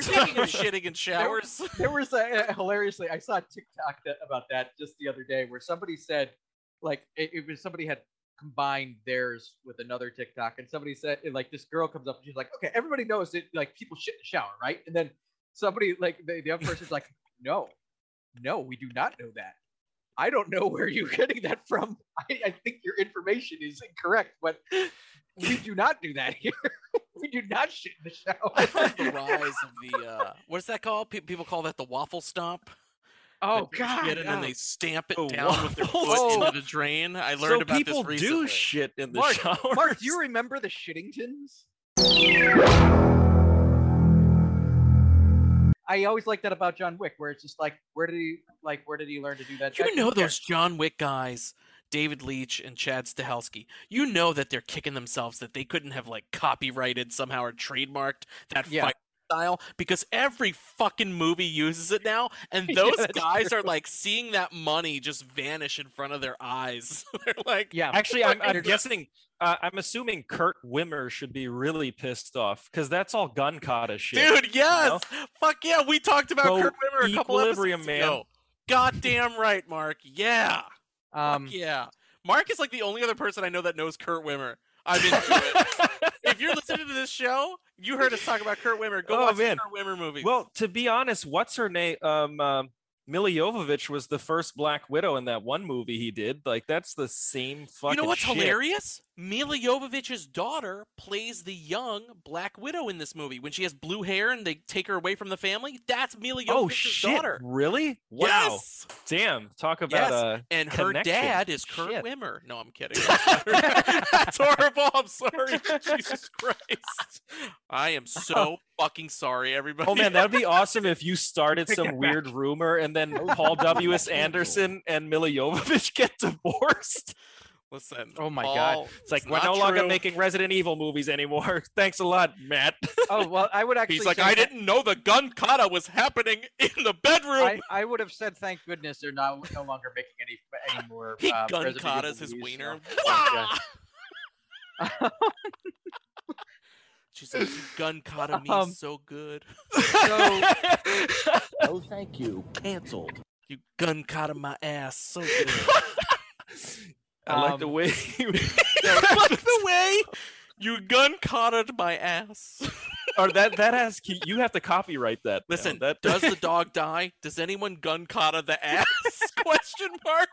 Speaking of shitting in showers, there was, there was a, hilariously, I saw a TikTok that, about that just the other day where somebody said, like, it, it was somebody had combined theirs with another TikTok, and somebody said, and like, this girl comes up and she's like, okay, everybody knows that like people shit in the shower, right? And then somebody, like, the, the other person's like, no, no, we do not know that. I don't know where you're getting that from. I, I think your information is incorrect, but we do not do that here. We do not shit in the shower. The rise of the uh, what's that called? Pe- people call that the waffle stomp. Oh they God! Shit it no. And they stamp it oh, down waffle. With their foot oh. into the drain. I learned so about this recently. People do shit in the Mark, showers. Mark, do you remember the Shittingtons? I always like that about John Wick, where it's just like, where did he like, where did he learn to do that? You know those John Wick guys, David Leitch and Chad Stahelski. You know that they're kicking themselves that they couldn't have like copyrighted somehow or trademarked that yeah. fight style, because every fucking movie uses it now, and those yeah, guys true. are like seeing that money just vanish in front of their eyes. They're like, yeah. Actually, I'm, I'm guessing. Uh, I'm assuming Kurt Wimmer should be really pissed off, because that's all gun kata shit. Dude, yes, you know? Fuck yeah, we talked about Go Kurt Wimmer a couple episodes man. ago. Goddamn right, Mark. Yeah, um, fuck yeah. Mark is like the only other person I know that knows Kurt Wimmer. I'm into it. If you're listening to this show, you heard us talk about Kurt Wimmer. Go oh, watch man. Kurt Wimmer movies. Well, to be honest, what's her name? Um, um, Milla Jovovich was the first Black Widow in that one movie he did. Like, that's the same fucking shit. You know what's shit. hilarious? Milla Jovovich's daughter plays the young Black Widow in this movie. When she has blue hair and they take her away from the family, that's Milla Jovovich's oh, shit. daughter. Really? Wow. Yes. Damn. Talk about yes. a And her connection. dad is Kurt shit. Wimmer. No, I'm kidding. That's horrible. I'm sorry. Jesus Christ. I am so fucking sorry, everybody. Oh man, that'd be awesome if you started some weird back. rumor and then Paul W S Anderson and Milla Jovovich get divorced. Listen, oh my Paul, god, it's like it's we're no true. longer making Resident Evil movies anymore. Thanks a lot, Matt. Oh well, I would actually. He's like, I that... didn't know the gun kata was happening in the bedroom. I, I would have said, thank goodness they're not no longer making any any more. He uh, gun kata's his wiener. She said, gun kata me um, so good. So... oh, thank you. Canceled. You gun kata my ass so good. I um, like the way you... I like the way you gun kata'd my ass. Or that, that has... You have to copyright that. Listen, that... does the dog die? Does anyone gun kata the ass? Question mark.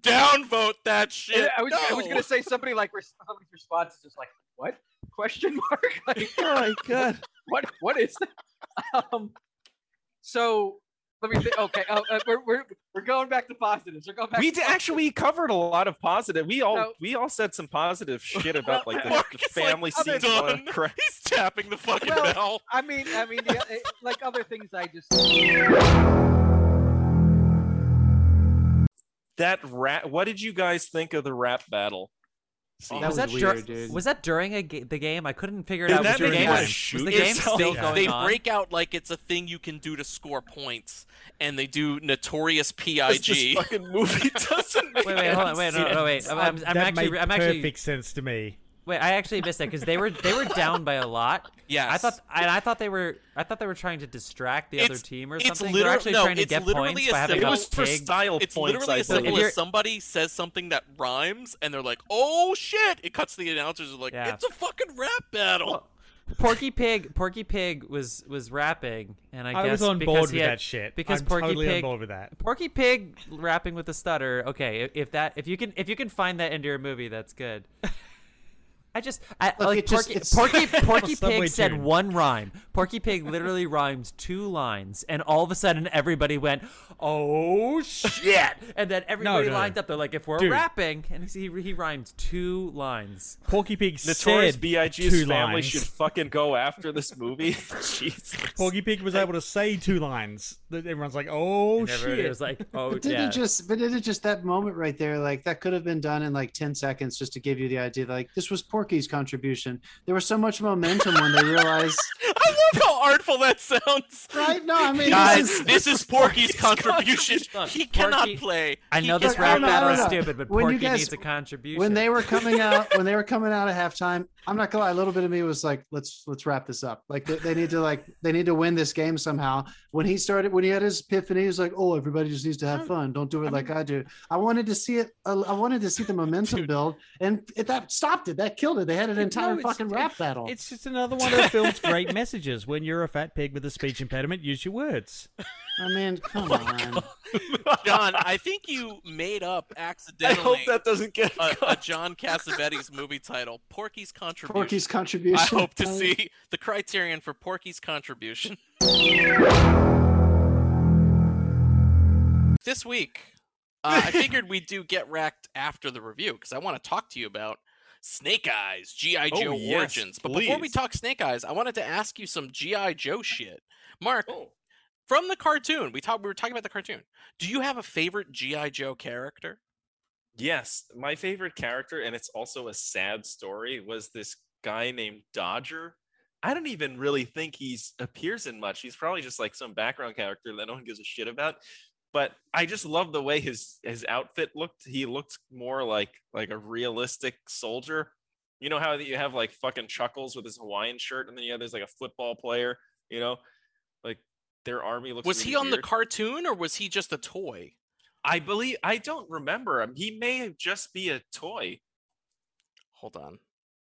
Downvote that shit. I was, no. I was going to say somebody like... Somebody's response is just like, what? Question mark? Like, oh my god! What? What is that? Um, so let me think. Okay, oh, uh, we're we're we're going back to positives. We're going back. We to actually covered a lot of positive. We all no. we all said some positive shit about like the, the family like, scene. He's tapping the fucking well, bell. I mean, I mean, yeah, it, like other things. I just that rap. What did you guys think of the rap battle? See, oh, that was, that weird, dur- was that during a ga- the game? I couldn't figure it Did out. Was, your game, was the game still going on? They break out like it's a thing you can do to score points, and they do Notorious P I G. This fucking movie doesn't make wait, wait, hold on, wait, no, no, wait. I'm, I'm, I'm that actually, made I'm actually, perfect sense to me. Wait, I actually missed that because they were they were down by a lot. Yeah, I thought and I thought they were I thought they were trying to distract the it's, other team or something. Liter- They're actually no, trying to get points by having a big style. It's points, literally as simple as somebody says something that rhymes and they're like, "Oh shit!" It cuts to the announcers are like, yeah. "It's a fucking rap battle." Well, Porky Pig, Porky Pig was was rapping, and I, I guess was on because board he with had, that shit. Because I'm Porky totally Pig, on board with that. Porky Pig rapping with a stutter. Okay, if, if that if you can if you can find that into your movie, that's good. I just, I, Look, like, Porky, just Porky, Porky Pig said tuned. one rhyme. Porky Pig literally rhymes two lines, and all of a sudden everybody went, "Oh shit!" And then everybody no, no, lined no. up. They're like, "If we're Dude. rapping," and he he rhymes two lines. Porky Pig Notorious said B I G's two family lines. Should fucking go after this movie. Jesus. Porky Pig was able to say two lines. Everyone's like, "Oh and shit!" It was like, "Oh." But did yeah. it just? But did it just that moment right there? Like that could have been done in like ten seconds, just to give you the idea. Like this was Porky. Contribution. There was so much momentum when they realized. I love how artful that sounds. Right? No, I mean, guys, this is Porky's contribution. He cannot Porky. play. I know he this rap battle is stupid, but when Porky guys, needs a contribution. When they were coming out, when they were coming out at halftime, I'm not gonna lie. A little bit of me was like, let's let's wrap this up. Like they, they need to like they need to win this game somehow. When he started, when he had his epiphany, he was like, oh, everybody just needs to have fun. Don't do it I like mean, I do. I wanted to see it. Uh, I wanted to see the momentum dude. build, and it, that stopped it. That killed. They had an entire no, fucking rap battle. It's just another one of the film's great messages. When you're a fat pig with a speech impediment, use your words. I mean, come on. John, I think you made up accidentally. I hope that doesn't get a, a John Cassavetes movie title, Porky's Contribution. Porky's Contribution. I hope to see the criterion for Porky's Contribution. This week, uh, I figured we do get racked after the review because I want to talk to you about Snake Eyes, G I. Joe oh, yes, Origins. But please. Before we talk Snake Eyes, I wanted to ask you some G I. Joe shit. Mark, oh. from the cartoon, we talked. we were talking about the cartoon. Do you have a favorite G I. Joe character? Yes, my favorite character, and it's also a sad story, was this guy named Dodger. I don't even really think he's appears in much. He's probably just like some background character that no one gives a shit about. But I just love the way his his outfit looked. He looked more like like a realistic soldier. You know how you have like fucking Chuckles with his Hawaiian shirt, and then you have there's like a football player. You know, like their army looks. Was really he on weird. The cartoon, or was he just a toy? I believe I don't remember him. He may just be a toy. Hold on,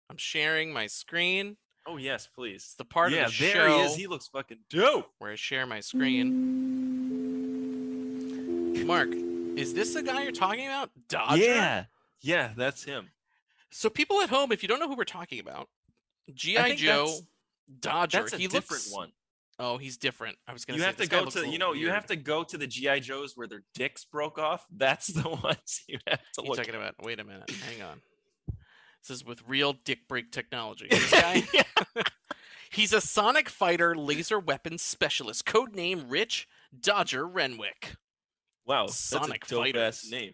I'm sharing my screen. Oh yes, please. It's the part yeah, of the there show. He is. He looks fucking dope. Where I share my screen. Mark, is this the guy you're talking about? Dodger? Yeah, yeah, that's him. So people at home, if you don't know who we're talking about, G I. Joe, that's, Dodger. That's a he different looks... one. Oh, he's different. I was gonna. You say, have to go to you know weird. You have to go to the G I. Joes where their dicks broke off. That's the ones you have to you're look. Talking about? Wait a minute. Hang on. This is with real dick break technology. This guy, he's a Sonic Fighter laser weapons specialist, codename Rich Dodger Renwick. Wow, Sonic Fighter name.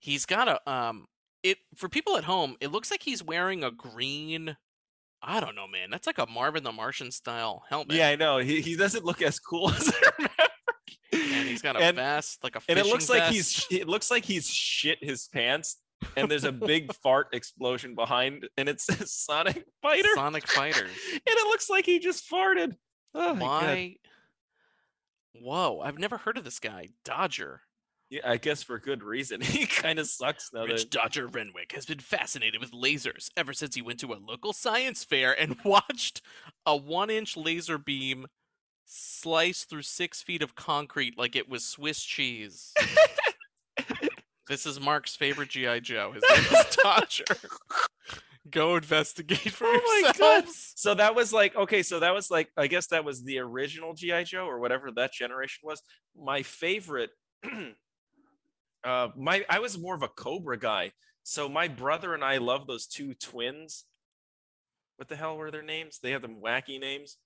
He's got a um. It for people at home, it looks like he's wearing a green. I don't know, man. That's like a Marvin the Martian style helmet. Yeah, I know. He he doesn't look as cool as I remember. And he's got a and, vest, like a fishing vest. And it looks vest. like he's it looks like he's shit his pants. And there's a big fart explosion behind, and it says Sonic Fighter. Sonic Fighter. And it looks like he just farted. Oh, why? God. Whoa, I've never heard of this guy, Dodger. Yeah, I guess for good reason. He kind of sucks now. Rich that... Dodger Renwick has been fascinated with lasers ever since he went to a local science fair and watched a one-inch laser beam slice through six feet of concrete like it was Swiss cheese. This is Mark's favorite G I. Joe. His name is Dodger. Go investigate for oh yourselves. My God. So that was like, okay, so that was like, I guess that was the original G I. Joe or whatever that generation was. My favorite... Uh, my I was more of a Cobra guy, so my brother and I love those two twins. What the hell were their names? They have them wacky names.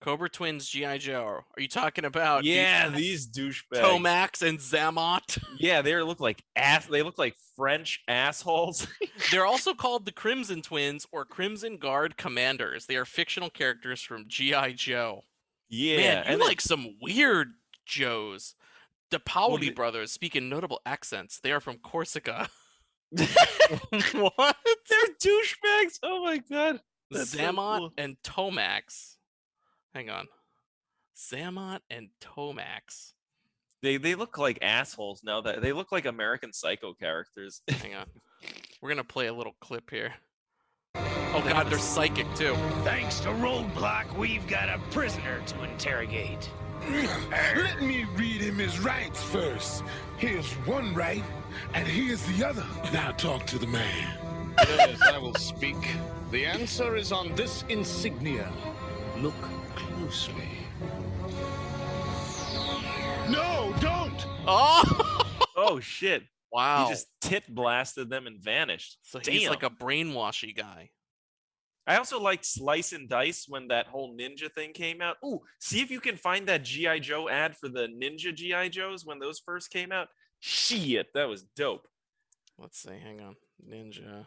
Cobra Twins, G I. Joe. Are you talking about? Yeah, these, these douchebags. Tomax and Xamot. Yeah, they look like ass. They look like French assholes. They're also called the Crimson Twins or Crimson Guard Commanders. They are fictional characters from G I. Joe. Yeah, man, you and like they- some weird Joes. The Paoli well, they... brothers speak in notable accents. They are from Corsica. What? They're douchebags. Oh my God. That's Xamot so cool. and Tomax. Hang on. Xamot and Tomax. They they look like assholes now. That they look like American Psycho characters. Hang on. We're gonna play a little clip here. Oh God, they're psychic too. Thanks to Roadblock, we've got a prisoner to interrogate. Let me read him his rights first. Here's one right, and here's the other. Now talk to the man. Yes, I will speak. The answer is on this insignia. Look closely. No, don't! Oh! Oh, shit. Wow. He just tit blasted them and vanished. So Damn. He's like a brainwashy guy. I also liked Slice and Dice when that whole ninja thing came out. Ooh, see if you can find that G I. Joe ad for the Ninja G I. Joes when those first came out. Shit, that was dope. Let's see, hang on. Ninja.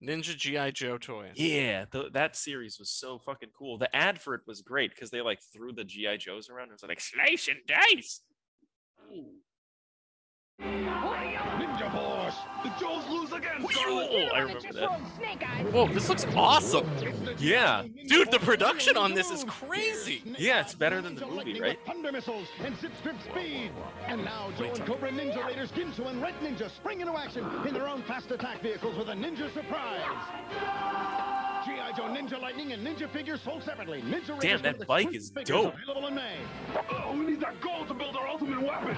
Ninja G I. Joe toys. Yeah, th- that series was so fucking cool. The ad for it was great because they like threw the G I. Joes around. It was like, Slice and Dice! Ooh. Ninja Force! The Joes lose again! Oh, I remember that. Whoa, this looks awesome! Yeah! Dude, the production on this is crazy! Yeah, it's better than the movie, right? Thunder missiles and zip strip speed! And now Joe and Cobra Ninja Raiders Ginsu and Red Ninja spring into action in their own fast attack vehicles with a ninja surprise! G I. Joe Ninja Lightning and Ninja Figures sold separately. Ninja Raiders. Damn, that bike is dope! Oh, we need that gold to build our ultimate weapon!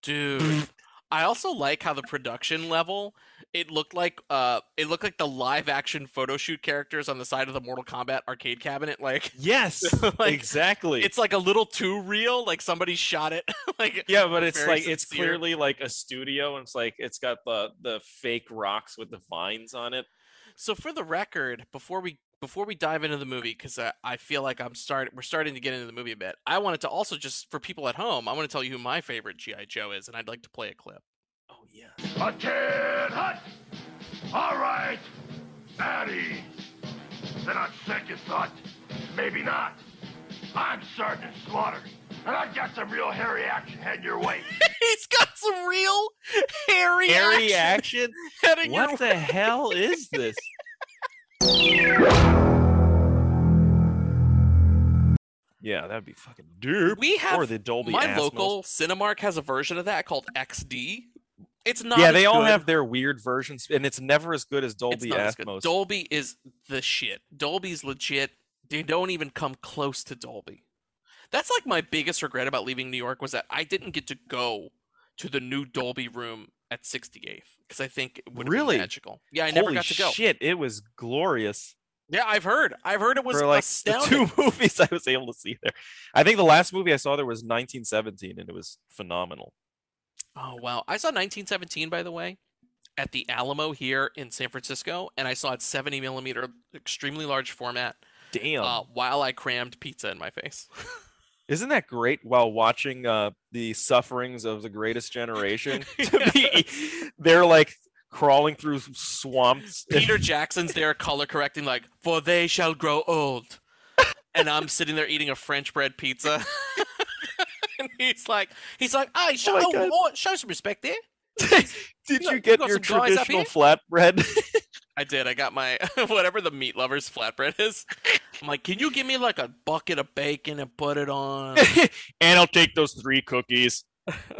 Dude, I also like how the production level it looked like uh, it looked like the live action photo shoot characters on the side of the Mortal Kombat arcade cabinet. Like, yes, like, exactly. It's like a little too real. Like somebody shot it. Like, yeah, but it's like sincere. It's clearly like a studio, and it's like it's got the the fake rocks with the vines on it. So for the record, before we before we dive into the movie, because I, I feel like I'm start we're starting to get into the movie a bit. I wanted to also, just for people at home, I want to tell you who my favorite G I. Joe is, and I'd like to play a clip. Oh yeah. Attend hut. All right, Addy. Then on second thought, maybe not. I'm Sergeant Slaughter, and I've got some real hairy action heading your way. He's got some real hairy, hairy action. action? What the hell is this? Yeah, that'd be fucking dope. We have or the Dolby. My Atmos. Local Cinemark has a version of that called X D. It's not. Yeah, they all good. Have their weird versions, and it's never as good as Dolby Atmos. Dolby is the shit. Dolby's legit. They don't even come close to Dolby. That's like my biggest regret about leaving New York, was that I didn't get to go to the new Dolby room at sixty-eighth, because I think it would really? Be magical. Yeah, I Holy never got to go. Shit, it was glorious. Yeah, I've heard. I've heard it was For like astounding. The two movies I was able to see there. I think the last movie I saw there was nineteen seventeen, and it was phenomenal. Oh, wow. I saw nineteen seventeen, by the way, at the Alamo here in San Francisco, and I saw it seventy millimeter, extremely large format. Damn. Uh, while I crammed pizza in my face. Isn't that great? While watching uh, the sufferings of the greatest generation, to be, they're like crawling through swamps. Peter Jackson's there color correcting, like, for they shall grow old. And I'm sitting there eating a French bread pizza. And he's like, he's like, hey, show, oh oh, oh, show some respect there. Did you, you get you your traditional flatbread? I did. I got my, whatever the meat lover's flatbread is. I'm like, can you give me like a bucket of bacon and put it on? And I'll take those three cookies.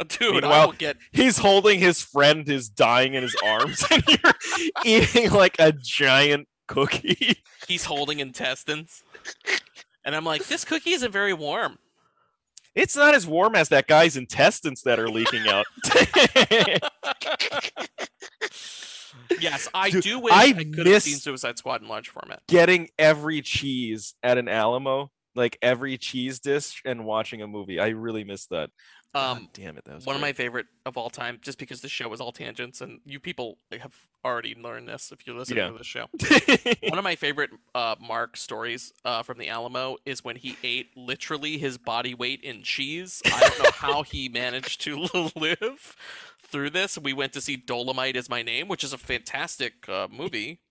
Dude, meanwhile, I will get... he's holding his friend who's dying in his arms, and you're eating like a giant cookie. He's holding intestines. And I'm like, this cookie isn't very warm. It's not as warm as that guy's intestines that are leaking out. Yes, I Dude, do wish I, I could have seen Suicide Squad in large format. Getting every cheese at an Alamo, like every cheese dish, and watching a movie. I really miss that. Um, God damn it, that was one great. Of my favorite of all time, just because the show was all tangents, and you people have already learned this if you listen yeah. to the show. One of my favorite uh, Mark stories uh, from the Alamo is when he ate literally his body weight in cheese. I don't know how he managed to live through this. We went to see Dolomite Is My Name, which is a fantastic uh, movie.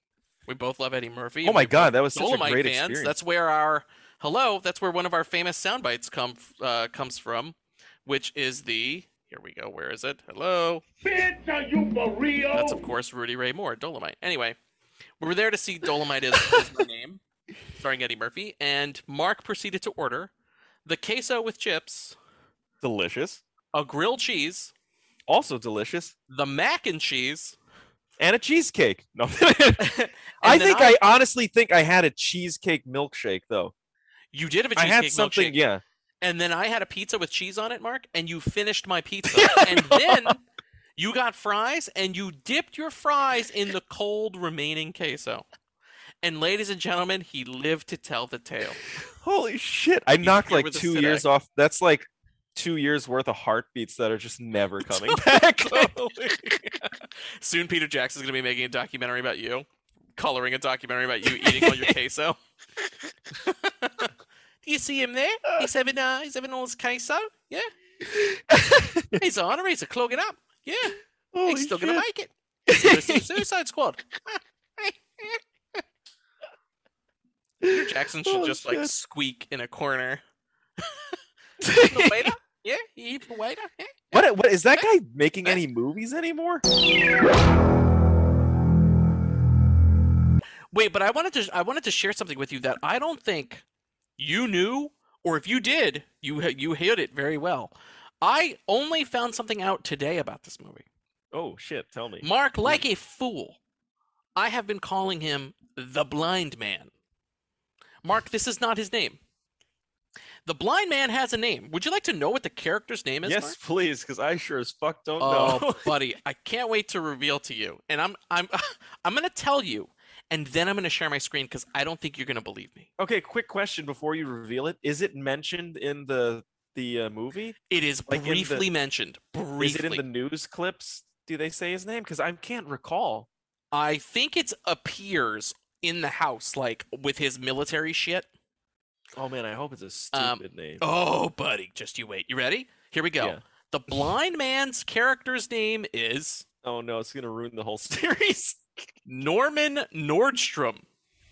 We both love Eddie Murphy. Oh my God, that was such Dolomite a great fans. Experience. That's where our hello. That's where one of our famous sound bites come uh, comes from. Which is the, here we go, where is it? Hello? That's, of course, Rudy Ray Moore, Dolomite. Anyway, we were there to see Dolomite Is, Is My Name, starring Eddie Murphy, and Mark proceeded to order the queso with chips. Delicious. A grilled cheese. Also delicious. The mac and cheese. And a cheesecake. No, I think I, I honestly think I had a cheesecake milkshake, though. You did have a cheesecake milkshake. I had something, milkshake. Yeah. And then I had a pizza with cheese on it, Mark, and you finished my pizza. Yeah, and no. Then you got fries, and you dipped your fries in the cold remaining queso. And ladies and gentlemen, he lived to tell the tale. Holy shit. I knocked like two today. years off. That's like two years worth of heartbeats that are just never coming back. Totally. Soon Peter Jackson's going to be making a documentary about you. Coloring a documentary about you eating all your queso. You see him there? He's having uh, he's having all his queso. Yeah, he's an honor. He's a clogging up. Yeah, Holy he's still shit. Gonna make it. He's the Suicide Squad. Peter Jackson should Holy just shit. Like squeak in a corner. The waiter? Yeah, he the waiter. Yeah. What? What is that guy making any movies anymore? Wait, but I wanted to I wanted to share something with you that I don't think. You knew, or if you did, you you hit it very well. I only found something out today about this movie. Oh, shit. Tell me. Mark, like a fool, I have been calling him the blind man. Mark, this is not his name. The blind man has a name. Would you like to know what the character's name is? Yes, Mark? Please, because I sure as fuck don't oh, know. Oh, buddy, I can't wait to reveal to you. And I'm I'm I'm gonna tell you, and then I'm gonna share my screen because I don't think you're gonna believe me. Okay, quick question before you reveal it: is it mentioned in the the uh, movie? It is like briefly the, mentioned. Briefly. Is it in the news clips? Do they say his name? Because I can't recall. I think it appears in the house, like with his military shit. Oh man, I hope it's a stupid um, name. Oh, buddy, just you wait. You ready? Here we go. Yeah. The blind man's character's name is... Oh no, it's gonna ruin the whole series. Norman Nordstrom.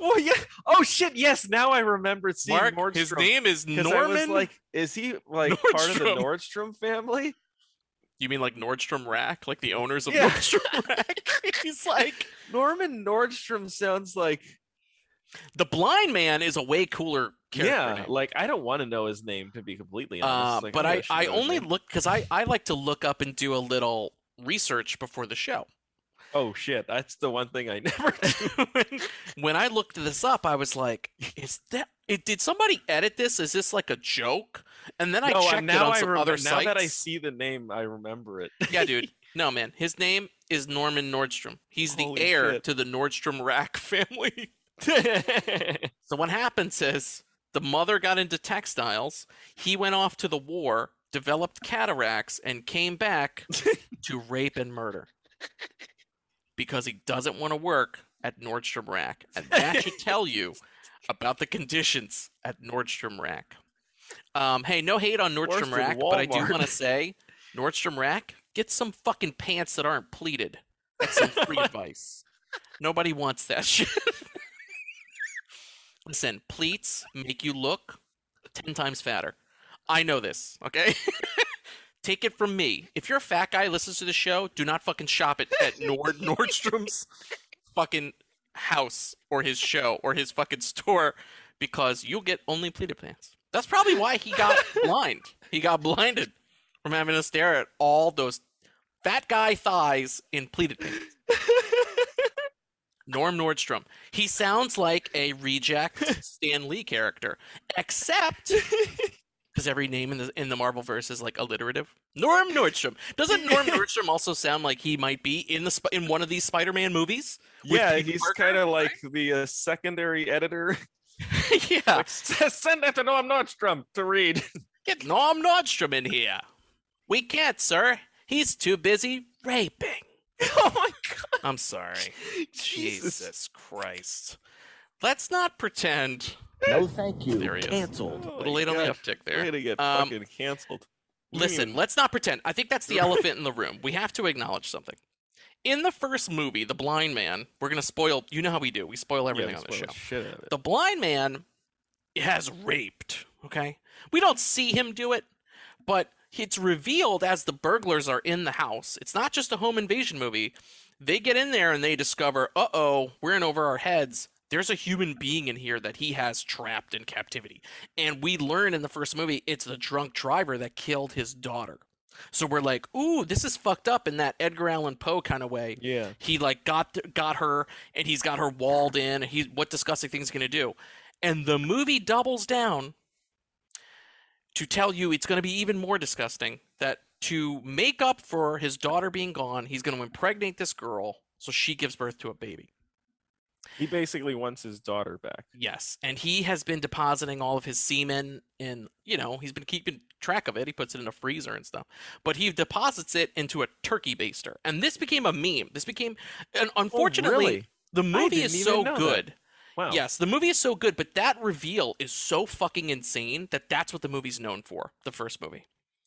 Oh yeah. Oh shit. Yes, now I remember seeing Mark, Nordstrom. His name is Norman. I was like, is he like Nordstrom. Part of the Nordstrom family? You mean like Nordstrom Rack, like the owners of yeah. Nordstrom Rack? He's like Norman Nordstrom sounds like... The blind man is a way cooler character. Yeah, name. Like I don't want to know his name to be completely honest. Uh, like, but I, I, I only look because I, I like to look up and do a little research before the show. Oh shit, that's the one thing I never do. When I looked this up, I was like, "Is that? It, did somebody edit this? Is this like a joke?" And then I no, checked now it on I some remember, other sites. Now that I see the name, I remember it. Yeah, dude. No, man, his name is Norman Nordstrom. He's Holy the heir shit. to the Nordstrom Rack family. So what happens is the mother got into textiles. He went off to the war, developed cataracts, and came back to rape and murder because he doesn't want to work at Nordstrom Rack. And that should tell you about the conditions at Nordstrom Rack. Um, hey, no hate on Nordstrom Rack, Walmart. But I do want to say Nordstrom Rack, get some fucking pants that aren't pleated. That's some free advice. Nobody wants that shit. Listen, pleats make you look ten times fatter. I know this, okay? Take it from me. If you're a fat guy who listens to the show, do not fucking shop at, at Nord Nordstrom's fucking house or his show or his fucking store because you'll get only pleated pants. That's probably why he got blind. He got blinded from having to stare at all those fat guy thighs in pleated pants. Norm Nordstrom. He sounds like a reject Stan Lee character, except because every name in the in the Marvelverse is like alliterative. Norm Nordstrom. Doesn't Norm Nordstrom also sound like he might be in the in one of these Spider-Man movies? Yeah, Peter he's kind of like the uh, secondary editor. Yeah, like, send that to Norm Nordstrom to read. Get Norm Nordstrom in here. We can't, sir. He's too busy raping. Oh my god. I'm sorry. Jesus. Jesus Christ. Let's not pretend. No thank you. There he is. Canceled. Oh, a little late god. On the uptick there. Way to get um, fucking canceled. Listen, mm. let's not pretend. I think that's the elephant in the room. We have to acknowledge something. In the first movie, The Blind Man, we're going to spoil, you know how we do. We spoil everything yeah, we spoil on the show. The, shit out of it. The blind man has raped, okay? We don't see him do it, but it's revealed as the burglars are in the house. It's not just a home invasion movie. They get in there and they discover, uh-oh, we're in over our heads. There's a human being in here that he has trapped in captivity. And we learn in the first movie, it's the drunk driver that killed his daughter. So we're like, ooh, this is fucked up in that Edgar Allan Poe kind of way. Yeah. He like got got her and he's got her walled in. And he's, what disgusting thing's going to do? And the movie doubles down to tell you it's going to be even more disgusting that to make up for his daughter being gone, he's going to impregnate this girl so she gives birth to a baby. He basically wants his daughter back. Yes, and he has been depositing all of his semen in, you know, he's been keeping track of it. He puts it in a freezer and stuff, but he deposits it into a turkey baster. And this became a meme. This became, and unfortunately, oh, really? The movie is so good. That. Wow. Yes, the movie is so good, but that reveal is so fucking insane that that's what the movie's known for, the first movie.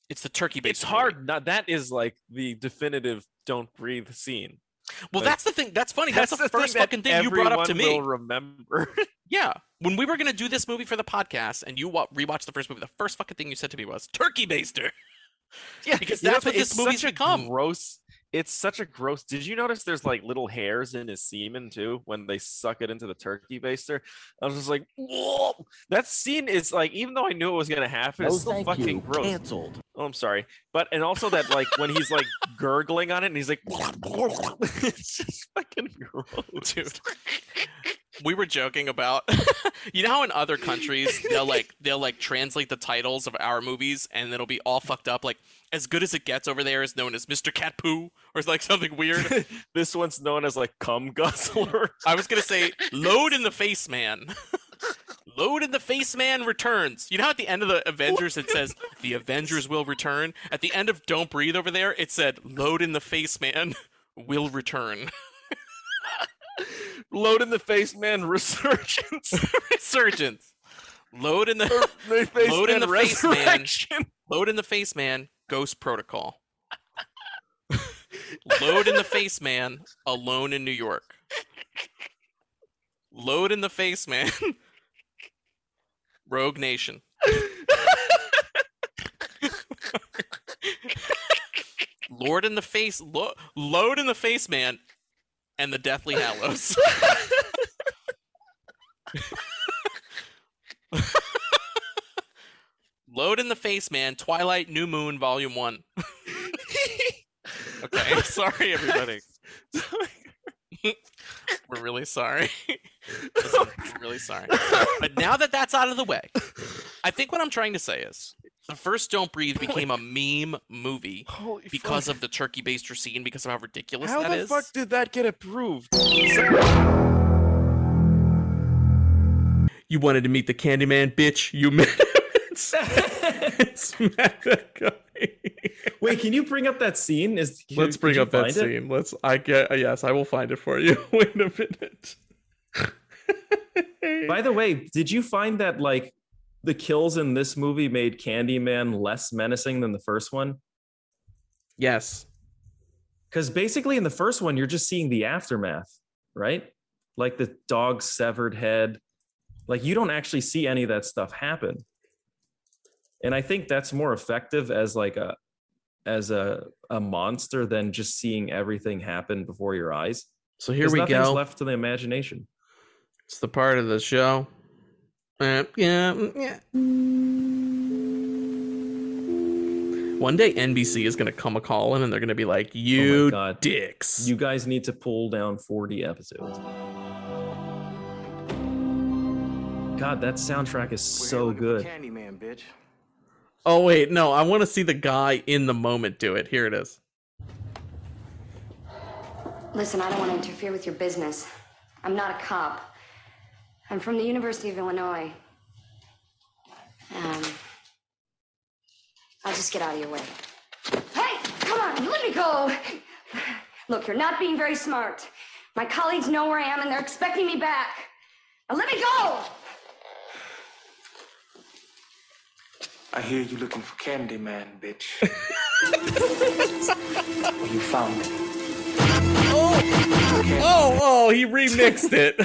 It's the turkey baster. It's hard. Not, that is like the definitive don't breathe scene. Well, like, that's the thing. That's funny. That's, that's the, the first thing fucking thing you brought up to me. Everyone will remember. Yeah. When we were going to do this movie for the podcast and you rewatched the first movie, the first fucking thing you said to me was, turkey baster. Yeah, because that's what this movie's become. Gross. It's such a gross. Did you notice there's like little hairs in his semen too when they suck it into the turkey baster? I was just like, whoa! That scene is like, even though I knew it was gonna happen, no, it's still fucking you. Gross. Canceled. Oh, I'm sorry, but and also that like when he's like gurgling on it and he's like, it's just fucking gross, dude. we were joking about, you know how in other countries they'll like they'll like translate the titles of our movies and it'll be all fucked up, like As Good As It Gets over there is known as Mister Cat Poo or like something weird. This one's known as like Cum Guzzler. I was gonna say Load in the Face Man. Load in the Face Man returns. You know how at the end of the Avengers it says the Avengers will return? At the end of Don't Breathe over there it said Load in the Face Man will return. Load in the Face Man Resurgence. Resurgence. Load in the face Load in the Face Man. Load in the Face Man Ghost Protocol. Load in the Face Man Alone in New York. Load in the Face Man Rogue Nation. Lord in the Face lo- Load in the Face Man and the Deathly Hallows. Load in the Face Man, Twilight New Moon Volume one. Okay, sorry everybody. We're really sorry. Listen, we're really sorry. But now that that's out of the way, I think what I'm trying to say is the first Don't Breathe became a meme movie Holy because fuck. of the turkey baster scene, because of how ridiculous how that is. How the fuck did that get approved? You wanted to meet the Candyman, bitch. You met him. It's, it's Matt that guy. Wait, can you bring up that scene? Is you, Let's bring up that scene. It? Let's. I get. Yes, I will find it for you. Wait a minute. By the way, did you find that like the kills in this movie made Candyman less menacing than the first one? Yes. Because basically in the first one, you're just seeing the aftermath, right? Like the dog's severed head. Like you don't actually see any of that stuff happen. And I think that's more effective as like a as a, a monster than just seeing everything happen before your eyes. So here we go. Nothing's left to the imagination. It's the part of the show. Uh, yeah, yeah. One day N B C is going to come a calling and they're going to be like, you oh my God. dicks. You guys need to pull down forty episodes. God, that soundtrack is so good. Candyman, bitch. Oh, wait, no, I want to see the guy in the moment do it. Here it is. Listen, I don't want to interfere with your business. I'm not a cop. I'm from the University of Illinois. Um, I'll just get out of your way. Hey, come on, let me go. Look, you're not being very smart. My colleagues know where I am and they're expecting me back. Now let me go. I hear you looking for Candyman, bitch. Well, you found it. Oh, Candyman. oh, oh, he remixed it.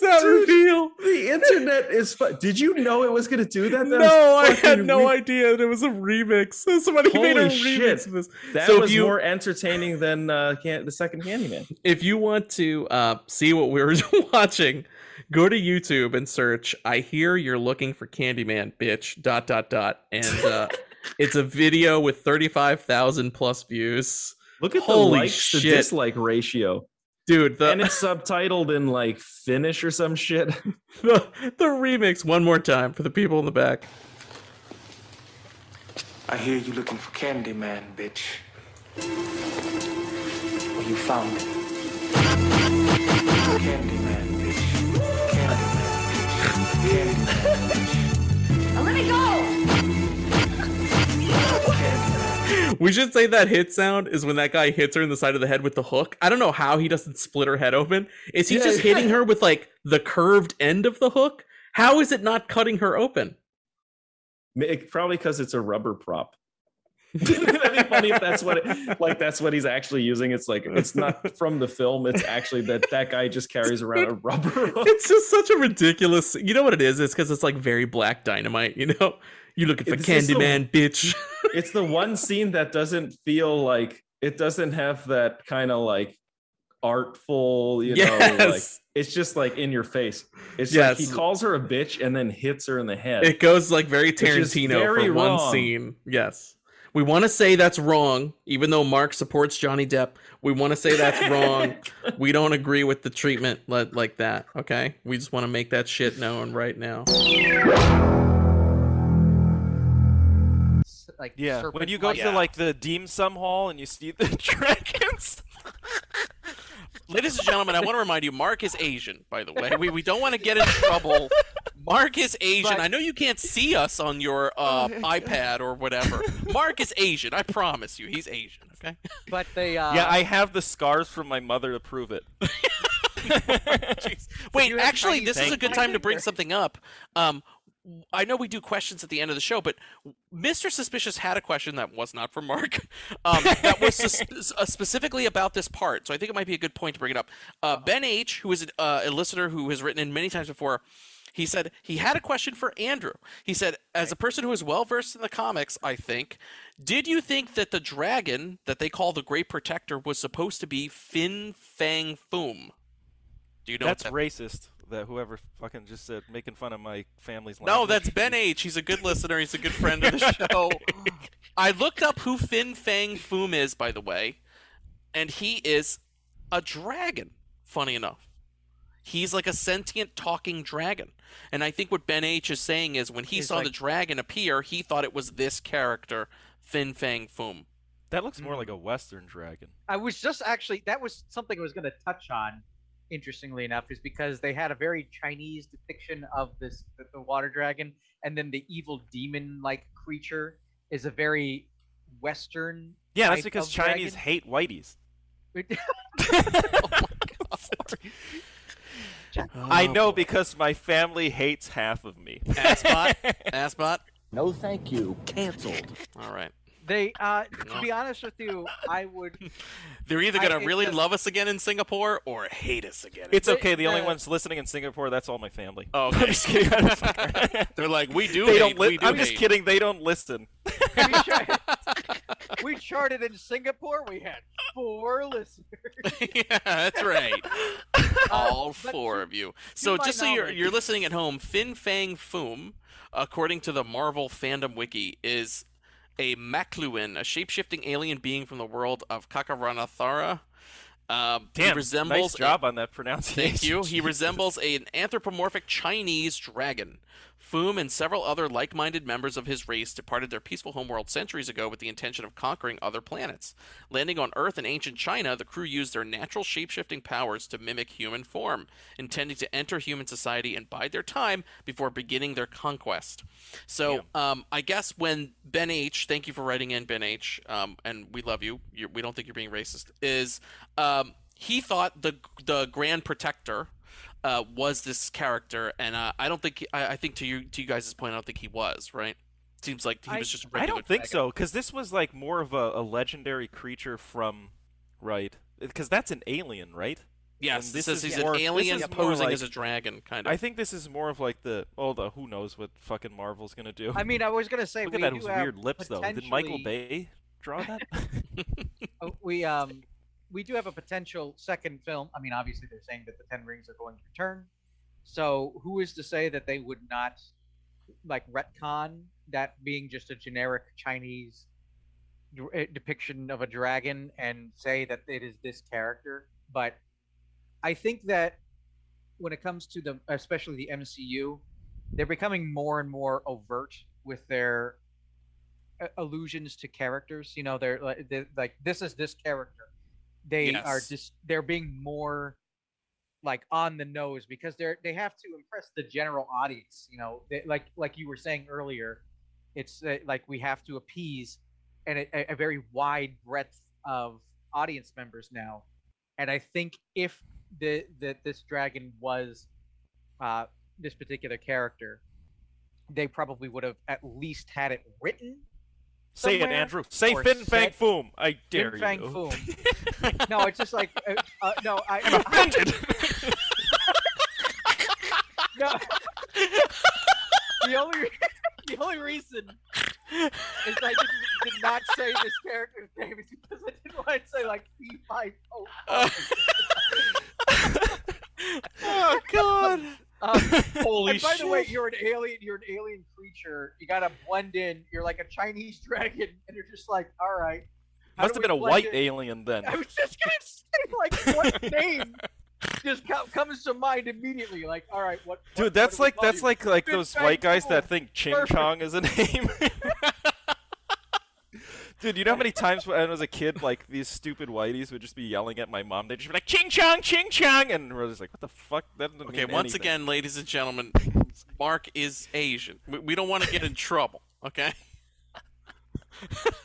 That Dude, reveal the internet is fu- did you know it was gonna do that? that no I had no re- idea that it was a remix. So somebody Holy made a shit. remix of this. That so was you, more entertaining than uh can- the second Candyman. If you want to uh see what we were watching, go to YouTube and search I hear you're looking for Candyman, bitch, dot dot dot, and uh it's a video with thirty-five thousand plus views. Look at Holy the likes shit. to dislike ratio. Dude, the, and it's subtitled in like Finnish or some shit. The, the remix one more time for the people in the back. I hear you looking for Candyman, bitch. Well, you found it. Candyman, bitch. Candyman, bitch. Now let me go. We should say that hit sound is when that guy hits her in the side of the head with the hook. I don't know how he doesn't split her head open. Is he yeah, just hitting her with like the curved end of the hook? How is it not cutting her open? It, probably because it's a rubber prop. That'd be funny if that's what it, like that's what he's actually using. It's like it's not from the film. It's actually that that guy just carries around a rubber hook. It's just such a ridiculous. You know what it is? It's because it's like very Black Dynamite. You know. You looking for Candyman, bitch. It's the one scene that doesn't feel like it doesn't have that kind of like artful, you yes. know, like it's just like in your face. It's yes. like he calls her a bitch and then hits her in the head. It goes like very Tarantino very for wrong. One scene. Yes. We want to say that's wrong, even though Mark supports Johnny Depp. We want to say that's wrong. We don't agree with the treatment like that, okay? We just want to make that shit known right now. Like yeah, when you go oh, to yeah. like the dim sum hall and you see the dragons. Ladies and gentlemen, I want to remind you, Mark is Asian, by the way. We we don't want to get in trouble. Mark is Asian. But I know you can't see us on your uh, iPad or whatever. Mark is Asian. I promise you, he's Asian. Okay. But they. Uh... Yeah, I have the scars from my mother to prove it. Wait, actually, this is a good time to bring something up. Um, I know we do questions at the end of the show, but Mister Suspicious had a question that was not for Mark. Um, that was sus- specifically about this part, so I think it might be a good point to bring it up. Uh, Ben H., who is a, uh, a listener who has written in many times before, he said he had a question for Andrew. He said, as a person who is well-versed in the comics, I think, did you think that the dragon that they call the Great Protector was supposed to be Fin Fang Foom? Do you know That's that- racist. That whoever fucking just said making fun of my family's language. No, that's Ben H. He's a good listener. He's a good friend of the show. I looked up who Fin Fang Foom is, by the way, and he is a dragon, funny enough. He's like a sentient talking dragon. And I think what Ben H. is saying is when he He's saw like, the dragon appear, he thought it was this character, Fin Fang Foom. That looks more like a Western dragon. I was just actually – that was something I was going to touch on. Interestingly enough, is because they had a very Chinese depiction of this the, the water dragon, and then the evil demon-like creature is a very Western. Yeah, that's because Chinese dragon. Hate whiteys. Oh my God. Oh. I know because my family hates half of me. Assbot, assbot. No, thank you. Cancelled. All right. They, uh, to be honest with you, I would... They're either going to really just, love us again in Singapore or hate us again. It's they, okay. The uh, only ones listening in Singapore, that's all my family. Oh, okay. I'm just kidding. They're like, we do they hate, don't li- we do I'm hate. Just kidding. They don't listen. We, tried, we charted in Singapore. We had four listeners. Yeah, that's right. All uh, four of you. So just so you're, you're listening at home, Fin Fang Foom, according to the Marvel Fandom Wiki, is... a Makluin, a shape-shifting alien being from the world of Kakaranathara. Uh, Damn, resembles nice job a, on that pronunciation. Thank you. He resembles an anthropomorphic Chinese dragon. Foom and several other like-minded members of his race departed their peaceful homeworld centuries ago with the intention of conquering other planets. Landing on Earth in ancient China, the crew used their natural shape-shifting powers to mimic human form, intending to enter human society and bide their time before beginning their conquest. So um, I guess when Ben H., thank you for writing in, Ben H., um, and we love you. You're, we don't think you're being racist, is um, he thought the the Grand Protector Uh, was this character, and uh, I don't think he, I, I think to you to you guys' point, I don't think he was right. Seems like he I, was just. A regular I don't think dragon. So, because this was like more of a, a legendary creature from, right? Because that's an alien, right? Yes, and this, this is, is he's more, an alien posing like, as a dragon, kind of. I think this is more of like the oh the who knows what fucking Marvel's gonna do. I mean, I was gonna say look we at that do weird lips potentially... though. Did Michael Bay draw that? we um. We do have a potential second film. I mean, obviously they're saying that the Ten Rings are going to return. So who is to say that they would not like retcon that being just a generic Chinese d- depiction of a dragon and say that it is this character. But I think that when it comes to the, especially the M C U, they're becoming more and more overt with their uh, allusions to characters. You know, they're, they're like, this is this character. They yes. are just they're being more like on the nose because they're they have to impress the general audience, you know, they, like like you were saying earlier, it's uh, like we have to appease and a, a very wide breadth of audience members now. And I think if the that this dragon was uh, this particular character, they probably would have at least had it written. Somewhere. Say it, Andrew. Say or Fin Fang set. Foom. I dare fin, you. Fin Fang Foom. No, it's just like uh, uh, no. I, I'm offended. No. The only the only reason is I didn't, did not say this character's name is because I didn't want to say like Fin Fang Foom. Oh God! Um, Holy shit! And by shit. the way, you're an alien. You're an alien creature. You gotta blend in. You're like a Chinese dragon, and they're just like, all right. Must have been a white in? alien then. I was just gonna say, like, what name just comes to mind immediately? Like, all right, what? Dude, what, that's, what like, that's like that's like like those white guys that think Ching Perfect. Chong is a name. Dude, you know how many times when I was a kid, like, these stupid whiteys would just be yelling at my mom. They'd just be like, "Ching Chong, Ching Chong," and we're just like, "What the fuck?" That doesn't okay, mean once anything. Again, ladies and gentlemen, Mark is Asian. We, we don't want to get in trouble, okay?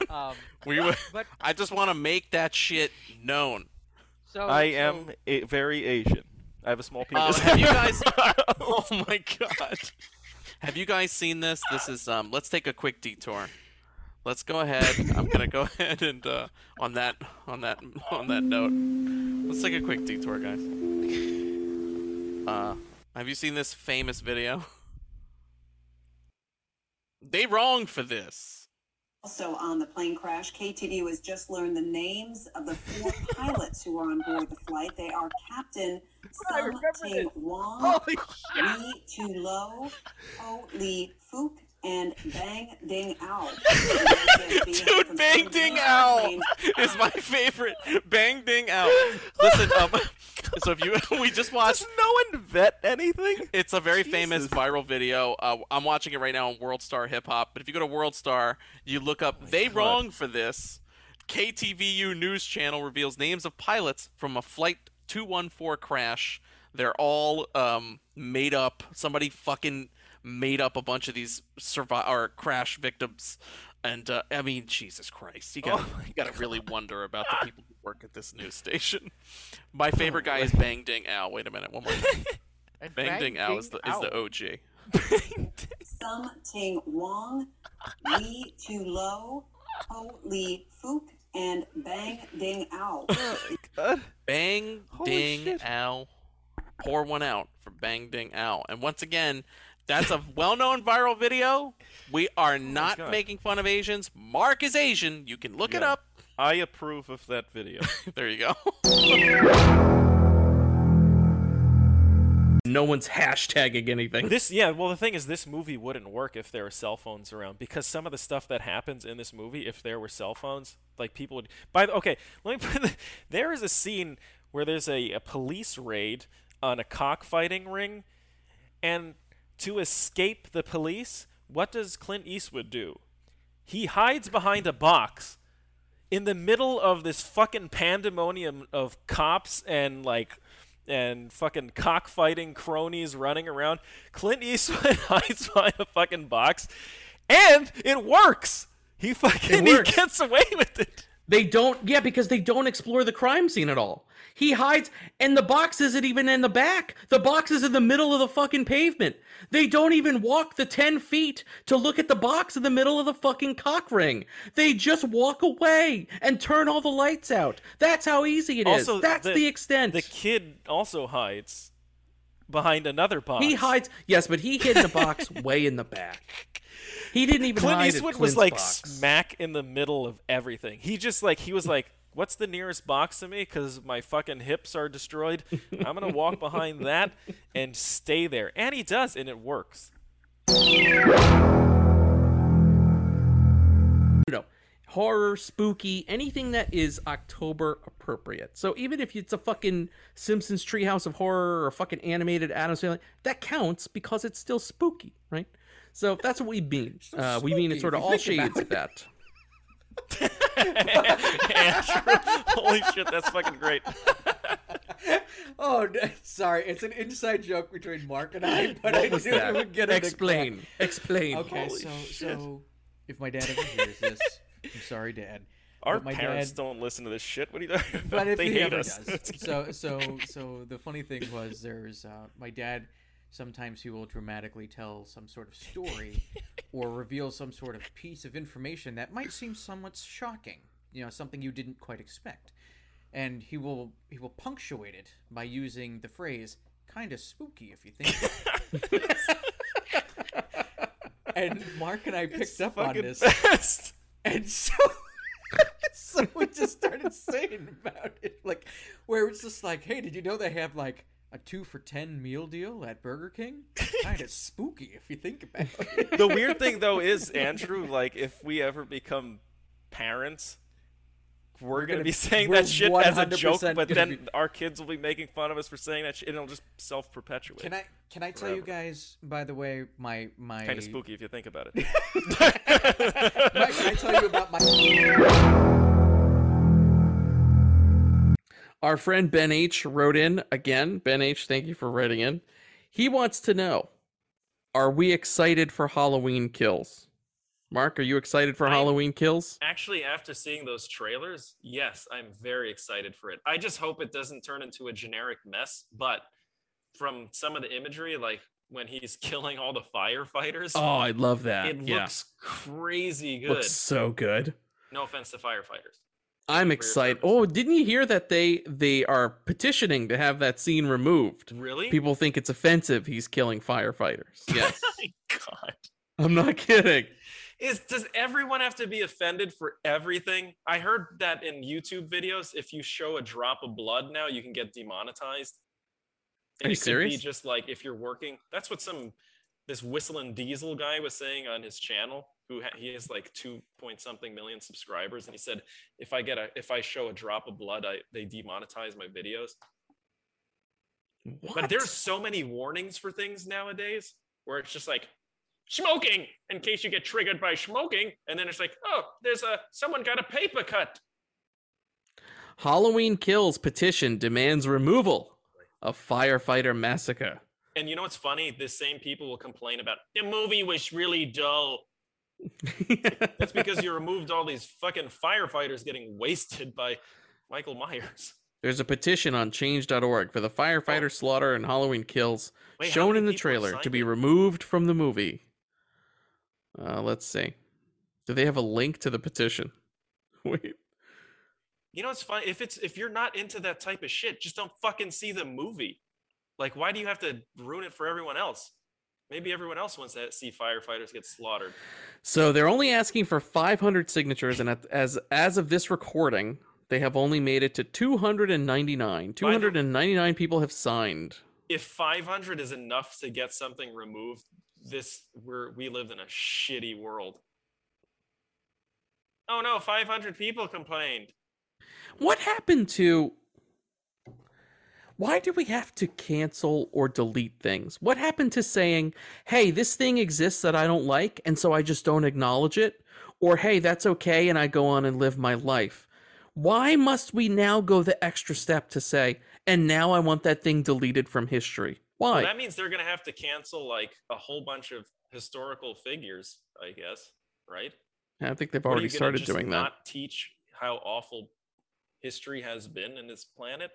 Um, we but, but, I just want to make that shit known. So I so, am a, very Asian. I have a small penis. Um, have you guys? Oh my God! Have you guys seen this? This is um. Let's take a quick detour. Let's go ahead. I'm gonna go ahead and uh, on that, on that, on that note, let's take a quick detour, guys. Uh, have you seen this famous video? They wrong for this. Also on the plane crash, K T D U has just learned the names of the four pilots who were on board the flight. They are Captain Sum Ting Wong, Lee Tu Lo, Ho Lee Fook, and Bang Ding Owl. Dude, Bang Ding Owl is my favorite. Bang Ding Owl. Listen, um, so if you, we just watched. Does no one vet anything? It's a very Jesus. famous viral video. Uh, I'm watching it right now on World Star Hip Hop. But if you go to World Star, you look up, oh they God. wrong for this. K T V U News Channel reveals names of pilots from a Flight two one four crash. They're all um, made up. Somebody fucking made up a bunch of these survive or crash victims, and uh, I mean, Jesus Christ, you gotta, oh you gotta really wonder about the people who work at this news station. My favorite guy is Bang Ding Owl. Wait a minute, one more time. Bang, Bang Ding Owl is the is the O G. Sum Ting Wong, Lee Tu Lo, Ho Lee Fook, and Bang Ding Owl. Oh my God. Bang Holy Ding shit. Owl. Pour one out for Bang Ding Owl, and once again. That's a well-known viral video. We are not oh making fun of Asians. Mark is Asian. You can look yeah. it up. I approve of that video. There you go. No one's hashtagging anything. This, yeah, well, the thing is, this movie wouldn't work if there were cell phones around, because some of the stuff that happens in this movie, if there were cell phones, like people would. By the, okay, let me. Put the, there is a scene where there's a, a police raid on a cockfighting ring, and. To escape the police, what does Clint Eastwood do? He hides behind a box in the middle of this fucking pandemonium of cops and like and fucking cockfighting cronies running around. Clint Eastwood hides behind a fucking box, and it works. He fucking works. He gets away with it. They don't, yeah, because they don't explore the crime scene at all. He hides, and the box isn't even in the back. The box is in the middle of the fucking pavement. They don't even walk the ten feet to look at the box in the middle of the fucking cock ring. They just walk away and turn all the lights out. That's how easy it also, is. That's the, the extent. The kid also hides behind another box. He hides, yes, but he hid the box way in the back. He didn't even Clint hide Eastwood at Clint's was like box. Smack in the middle of everything. He just like, he was like, what's the nearest box to me? Because my fucking hips are destroyed. I'm going to walk behind that and stay there. And he does, and it works. You know, horror, spooky, anything that is October appropriate. So even if it's a fucking Simpsons Treehouse of Horror or a fucking animated Adam's Family, that counts because it's still spooky, right? So that's what we mean. So uh, we mean it's sort of all shades of that. Holy shit, that's fucking great. Oh, sorry, it's an inside joke between Mark and I, but what I was knew that? I would get it. Explain, explain. Okay, Holy so shit. so if my dad ever hears this, I'm sorry, Dad. Our my parents dad, don't listen to this shit. What are you talking about? But if they he hate ever us. Does. so, so, so the funny thing was, there's uh, my dad. Sometimes he will dramatically tell some sort of story or reveal some sort of piece of information that might seem somewhat shocking, you know, something you didn't quite expect. And he will he will punctuate it by using the phrase, kind of spooky if you think about. And Mark and I picked it's up on this. Best. And so, so we just started saying about it, like, where it's just like, hey, did you know they have, like, a two for ten meal deal at Burger King? Kind of spooky if you think about it. The weird thing, though, is, Andrew, like, if we ever become parents, we're, we're going to be saying that shit as a joke, but then be... our kids will be making fun of us for saying that shit, and it'll just self-perpetuate. Can I can I tell forever. you guys, by the way, my... my... Kind of spooky if you think about it. Mike, can I tell you about my... Our friend Ben H wrote in again. Ben H, thank you for writing in. He wants to know, are we excited for Halloween Kills? Mark, are you excited for I'm, Halloween Kills? Actually, after seeing those trailers, yes, I'm very excited for it. I just hope it doesn't turn into a generic mess, but from some of the imagery, like when he's killing all the firefighters. Oh, I love that. It yeah. looks crazy good. Looks so good. No offense to firefighters. I'm excited. Oh, didn't you hear that they they are petitioning to have that scene removed? Really? People think it's offensive he's killing firefighters. Yes. God. I'm not kidding. Is does everyone have to be offended for everything? I heard that in YouTube videos, if you show a drop of blood now, you can get demonetized. And are you it serious? Could be just like if you're working. That's what some this Whistling Diesel guy was saying on his channel. Who ha- he has like two point something million subscribers, and he said, "If I get a, if I show a drop of blood, I they demonetize my videos." What? But there's so many warnings for things nowadays, where it's just like, smoking in case you get triggered by smoking, and then it's like, oh, there's a someone got a paper cut. Halloween Kills petition demands removal of firefighter massacre. And you know what's funny? The same people will complain about the movie was really dull. That's because you removed all these fucking firefighters getting wasted by Michael Myers. There's a petition on change dot org for the firefighter oh. slaughter and Halloween Kills Wait, shown in the trailer to be removed from the movie. Uh, let's see. Do they have a link to the petition? Wait. You know, it's fine. If it's if you're not into that type of shit, just don't fucking see the movie. Like, why do you have to ruin it for everyone else? Maybe everyone else wants to see firefighters get slaughtered. So they're only asking for five hundred signatures, and as as of this recording, they have only made it to two hundred ninety-nine. two hundred ninety-nine people have signed. If five hundred is enough to get something removed, this we're we live in a shitty world. Oh no, five hundred people complained. What happened to? Why do we have to cancel or delete things? What happened to saying, hey, this thing exists that I don't like, and so I just don't acknowledge it? Or, hey, that's okay, and I go on and live my life. Why must we now go the extra step to say, and now I want that thing deleted from history? Why? Well, that means they're going to have to cancel, like, a whole bunch of historical figures, I guess, right? I think they've already started doing that. Are you going to just not teach how awful history has been in this planet?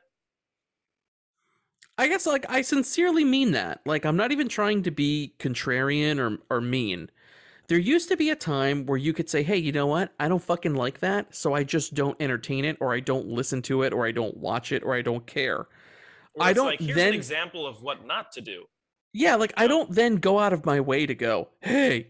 I guess, like, I sincerely mean that. Like, I'm not even trying to be contrarian or, or mean. There used to be a time where you could say, hey, you know what? I don't fucking like that, so I just don't entertain it, or I don't listen to it, or I don't watch it, or I don't care. Or I don't like, here's then... an example of what not to do. Yeah, like, I don't then go out of my way to go, hey,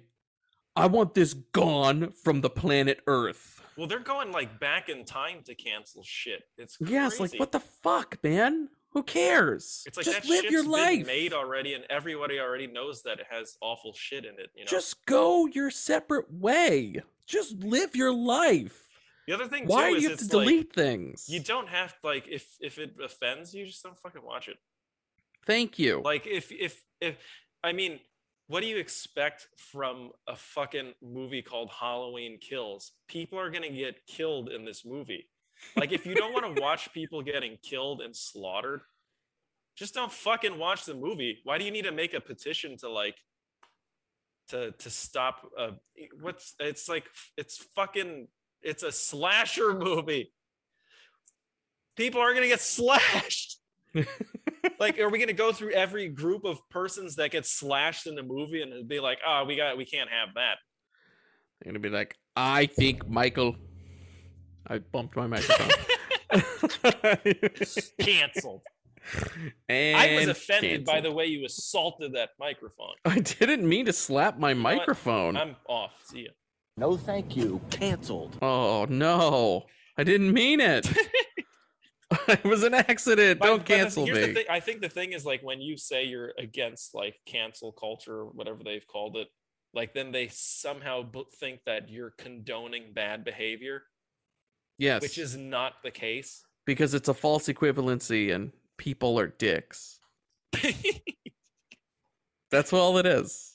I want this gone from the planet Earth. Well, they're going, like, back in time to cancel shit. It's crazy. Yeah, it's like, what the fuck, man? Who cares? It's like just that live shit's your life. Been made already, and everybody already knows that it has awful shit in it. You know, just go your separate way. Just live your life. The other thing, why too, do is you have to like, delete things? You don't have like if if it offends you, just don't fucking watch it. Thank you. Like if if if I mean, what do you expect from a fucking movie called Halloween Kills? People are gonna get killed in this movie. Like, if you don't want to watch people getting killed and slaughtered, just don't fucking watch the movie. Why do you need to make a petition to, like, to to stop? Uh, what's it's like, it's fucking, it's a slasher movie. People are going to get slashed. Like, are we going to go through every group of persons that gets slashed in the movie and be like, oh, we got, we can't have that? They're going to be like, I think Michael... I bumped my microphone. Canceled. And I was offended canceled. by the way you assaulted that microphone. I didn't mean to slap my microphone. I'm off. See ya. No, thank you. Canceled. Oh, no. I didn't mean it. It was an accident. But, Don't but cancel the, me. The thing, I think the thing is, like, when you say you're against, like, cancel culture or whatever they've called it, like, then they somehow think that you're condoning bad behavior. Yes. Which is not the case. Because it's a false equivalency and people are dicks. That's all it is.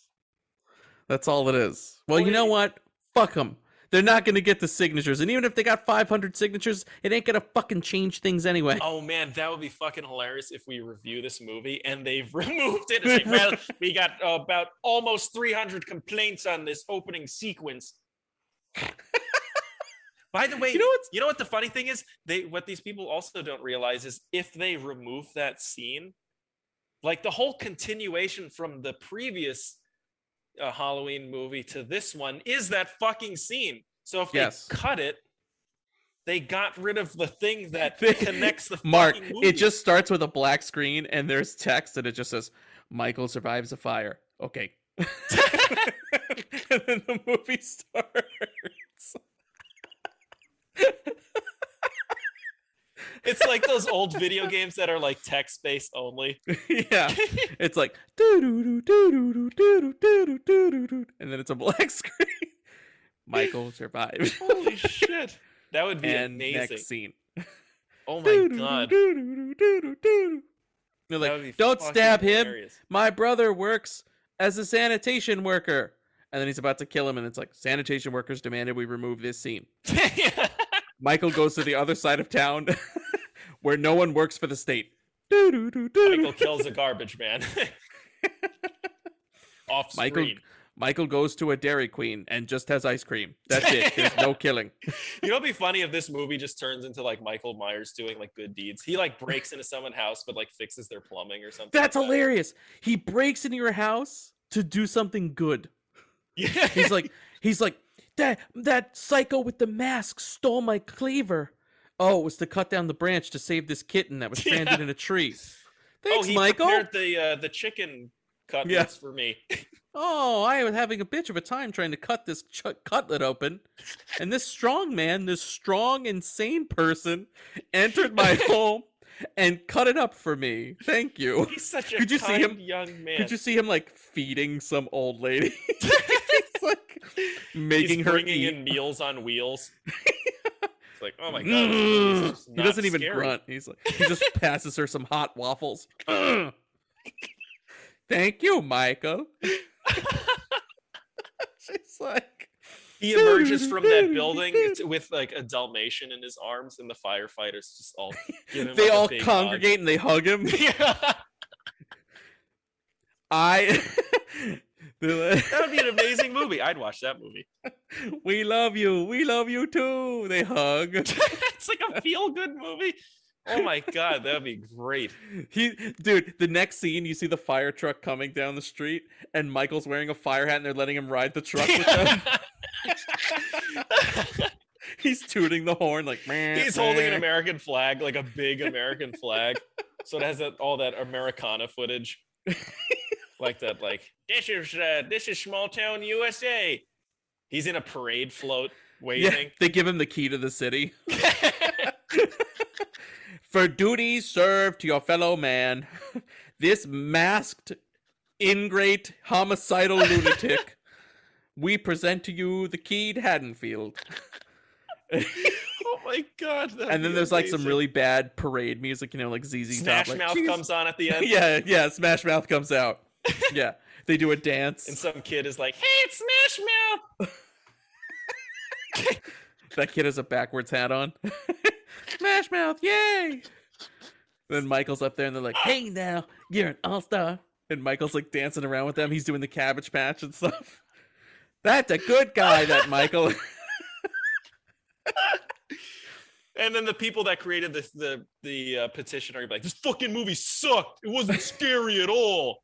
That's all it is. Well, you know what? Fuck them. They're not going to get the signatures. And even if they got five hundred signatures, it ain't going to fucking change things anyway. Oh, man, that would be fucking hilarious if we review this movie and they've removed it. It's like, well, we got uh, about almost three hundred complaints on this opening sequence. By the way, you know, you know what the funny thing is? They What these people also don't realize is if they remove that scene, like the whole continuation from the previous a Halloween movie to this one is that fucking scene. So if yes. they cut it, they got rid of the thing that connects the Mark, fucking movie. It just starts with a black screen and there's text and it just says, Michael survives a fire. Okay. And then the movie starts. It's like those old video games that are like text-based only. Yeah. It's like doo doo doo doo doo doo doo doo, and then it's a black screen. Michael survived. Holy shit. That would be and amazing. Next scene. Oh my god. They're like, don't stab hilarious. him. My brother works as a sanitation worker. And then he's about to kill him and it's like, sanitation workers demanded we remove this scene. Yeah. Michael goes to the other side of town where no one works for the state. Michael kills a garbage man. Off screen. Michael, Michael goes to a Dairy Queen and just has ice cream. That's it. There's no killing. You know what'd be funny if this movie just turns into like Michael Myers doing like good deeds? He like breaks into someone's house but like fixes their plumbing or something. That's like hilarious. That. He breaks into your house to do something good. Yeah. He's like, he's like, That that psycho with the mask stole my cleaver. Oh, it was to cut down the branch to save this kitten that was stranded yeah. in a tree. Thanks, oh, he Michael. Prepared the uh, the chicken cutlets yeah. for me. Oh, I was having a bitch of a time trying to cut this ch- cutlet open, and this strong man, this strong, insane person, entered my home and cut it up for me. Thank you. He's such a could you kind see him, young man. Could you see him like feeding some old lady? Like making He's her bringing eat. in meals on wheels. It's like, oh my god, he doesn't even scary. grunt. He's like, he just passes her some hot waffles. Thank you, Michael. She's like, he emerges from that building with like a Dalmatian in his arms, and the firefighters just all give him they like all a big congregate hug. And they hug him. Yeah. I. That would be an amazing movie. I'd watch that movie. We love you. We love you too. They hug. It's like a feel-good movie. Oh my god, that would be great. He, dude, the next scene, you see the fire truck coming down the street, and Michael's wearing a fire hat, and they're letting him ride the truck with them. He's tooting the horn like man. He's meh. holding an American flag, like a big American flag. So it has that, all that Americana footage. Like that, like this is uh, this is small town U S A. He's in a parade float waving. Yeah, they give him the key to the city. For duty served to your fellow man, this masked, ingrate, homicidal lunatic, we present to you the key to Haddonfield. Oh my god! And then there's amazing. like some really bad parade music, you know, like Z Z Smash Top. Smash Mouth like, comes on at the end. yeah, yeah. Smash Mouth comes out. Yeah, they do a dance, and some kid is like, "Hey, it's Smash Mouth." That kid has a backwards hat on. Smash Mouth, yay! Then Michael's up there, and they're like, "Hey, now you're an all-star." And Michael's like dancing around with them. He's doing the Cabbage Patch and stuff. That's a good guy, that Michael. And then the people that created the the, the uh, petition are like, "This fucking movie sucked. It wasn't scary at all."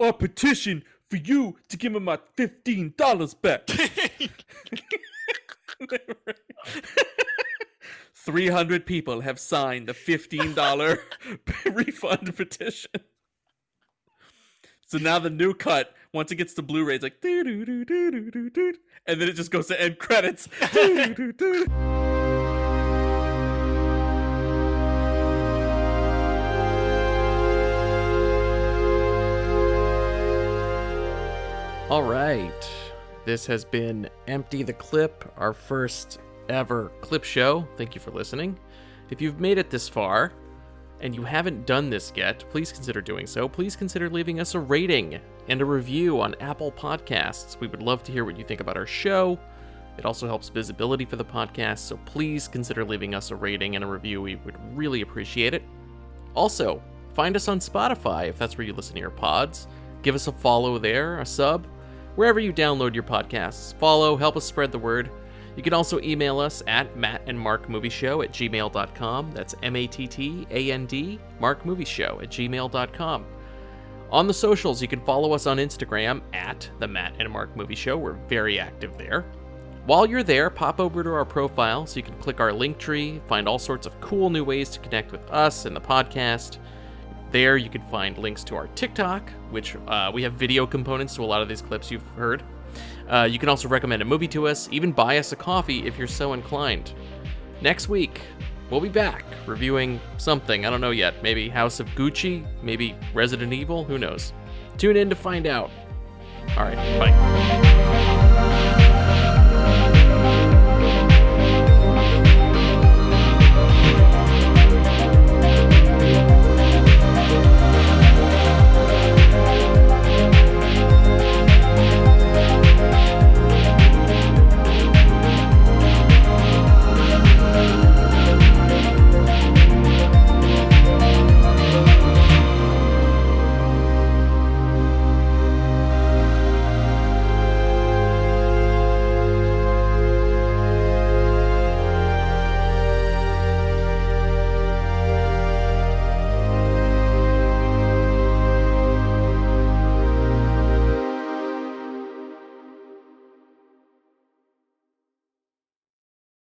A petition for you to give me my fifteen dollars back. Three hundred people have signed the fifteen dollar refund petition. So now the new cut, once it gets to Blu-ray, it's like doo doo doo doo doo doo, and then it just goes to end credits. Doo doo doo. All right, this has been Empty the Clip, our first ever clip show. Thank you for listening. If you've made it this far and you haven't done this yet, please consider doing so. Please consider leaving us a rating and a review on Apple Podcasts. We would love to hear what you think about our show. It also helps visibility for the podcast, so please consider leaving us a rating and a review. We would really appreciate it. Also, find us on Spotify if that's where you listen to your pods. Give us a follow there, a sub, wherever you download your podcasts. Follow, help us spread the word. You can also email us at mattandmarkmovieshow at gmail dot com. That's M A T T A N D, markmovieshow at gmail dot com. On the socials, you can follow us on Instagram at the Matt and Mark Movie Show. We're very active there. While you're there, pop over to our profile so you can click our link tree, find all sorts of cool new ways to connect with us and the podcast. There you can find links to our TikTok, which uh, we have video components to a lot of these clips you've heard. Uh, you can also recommend a movie to us, even buy us a coffee if you're so inclined. Next week, we'll be back reviewing something. I don't know yet. Maybe House of Gucci, maybe Resident Evil, who knows? Tune in to find out. All right, bye.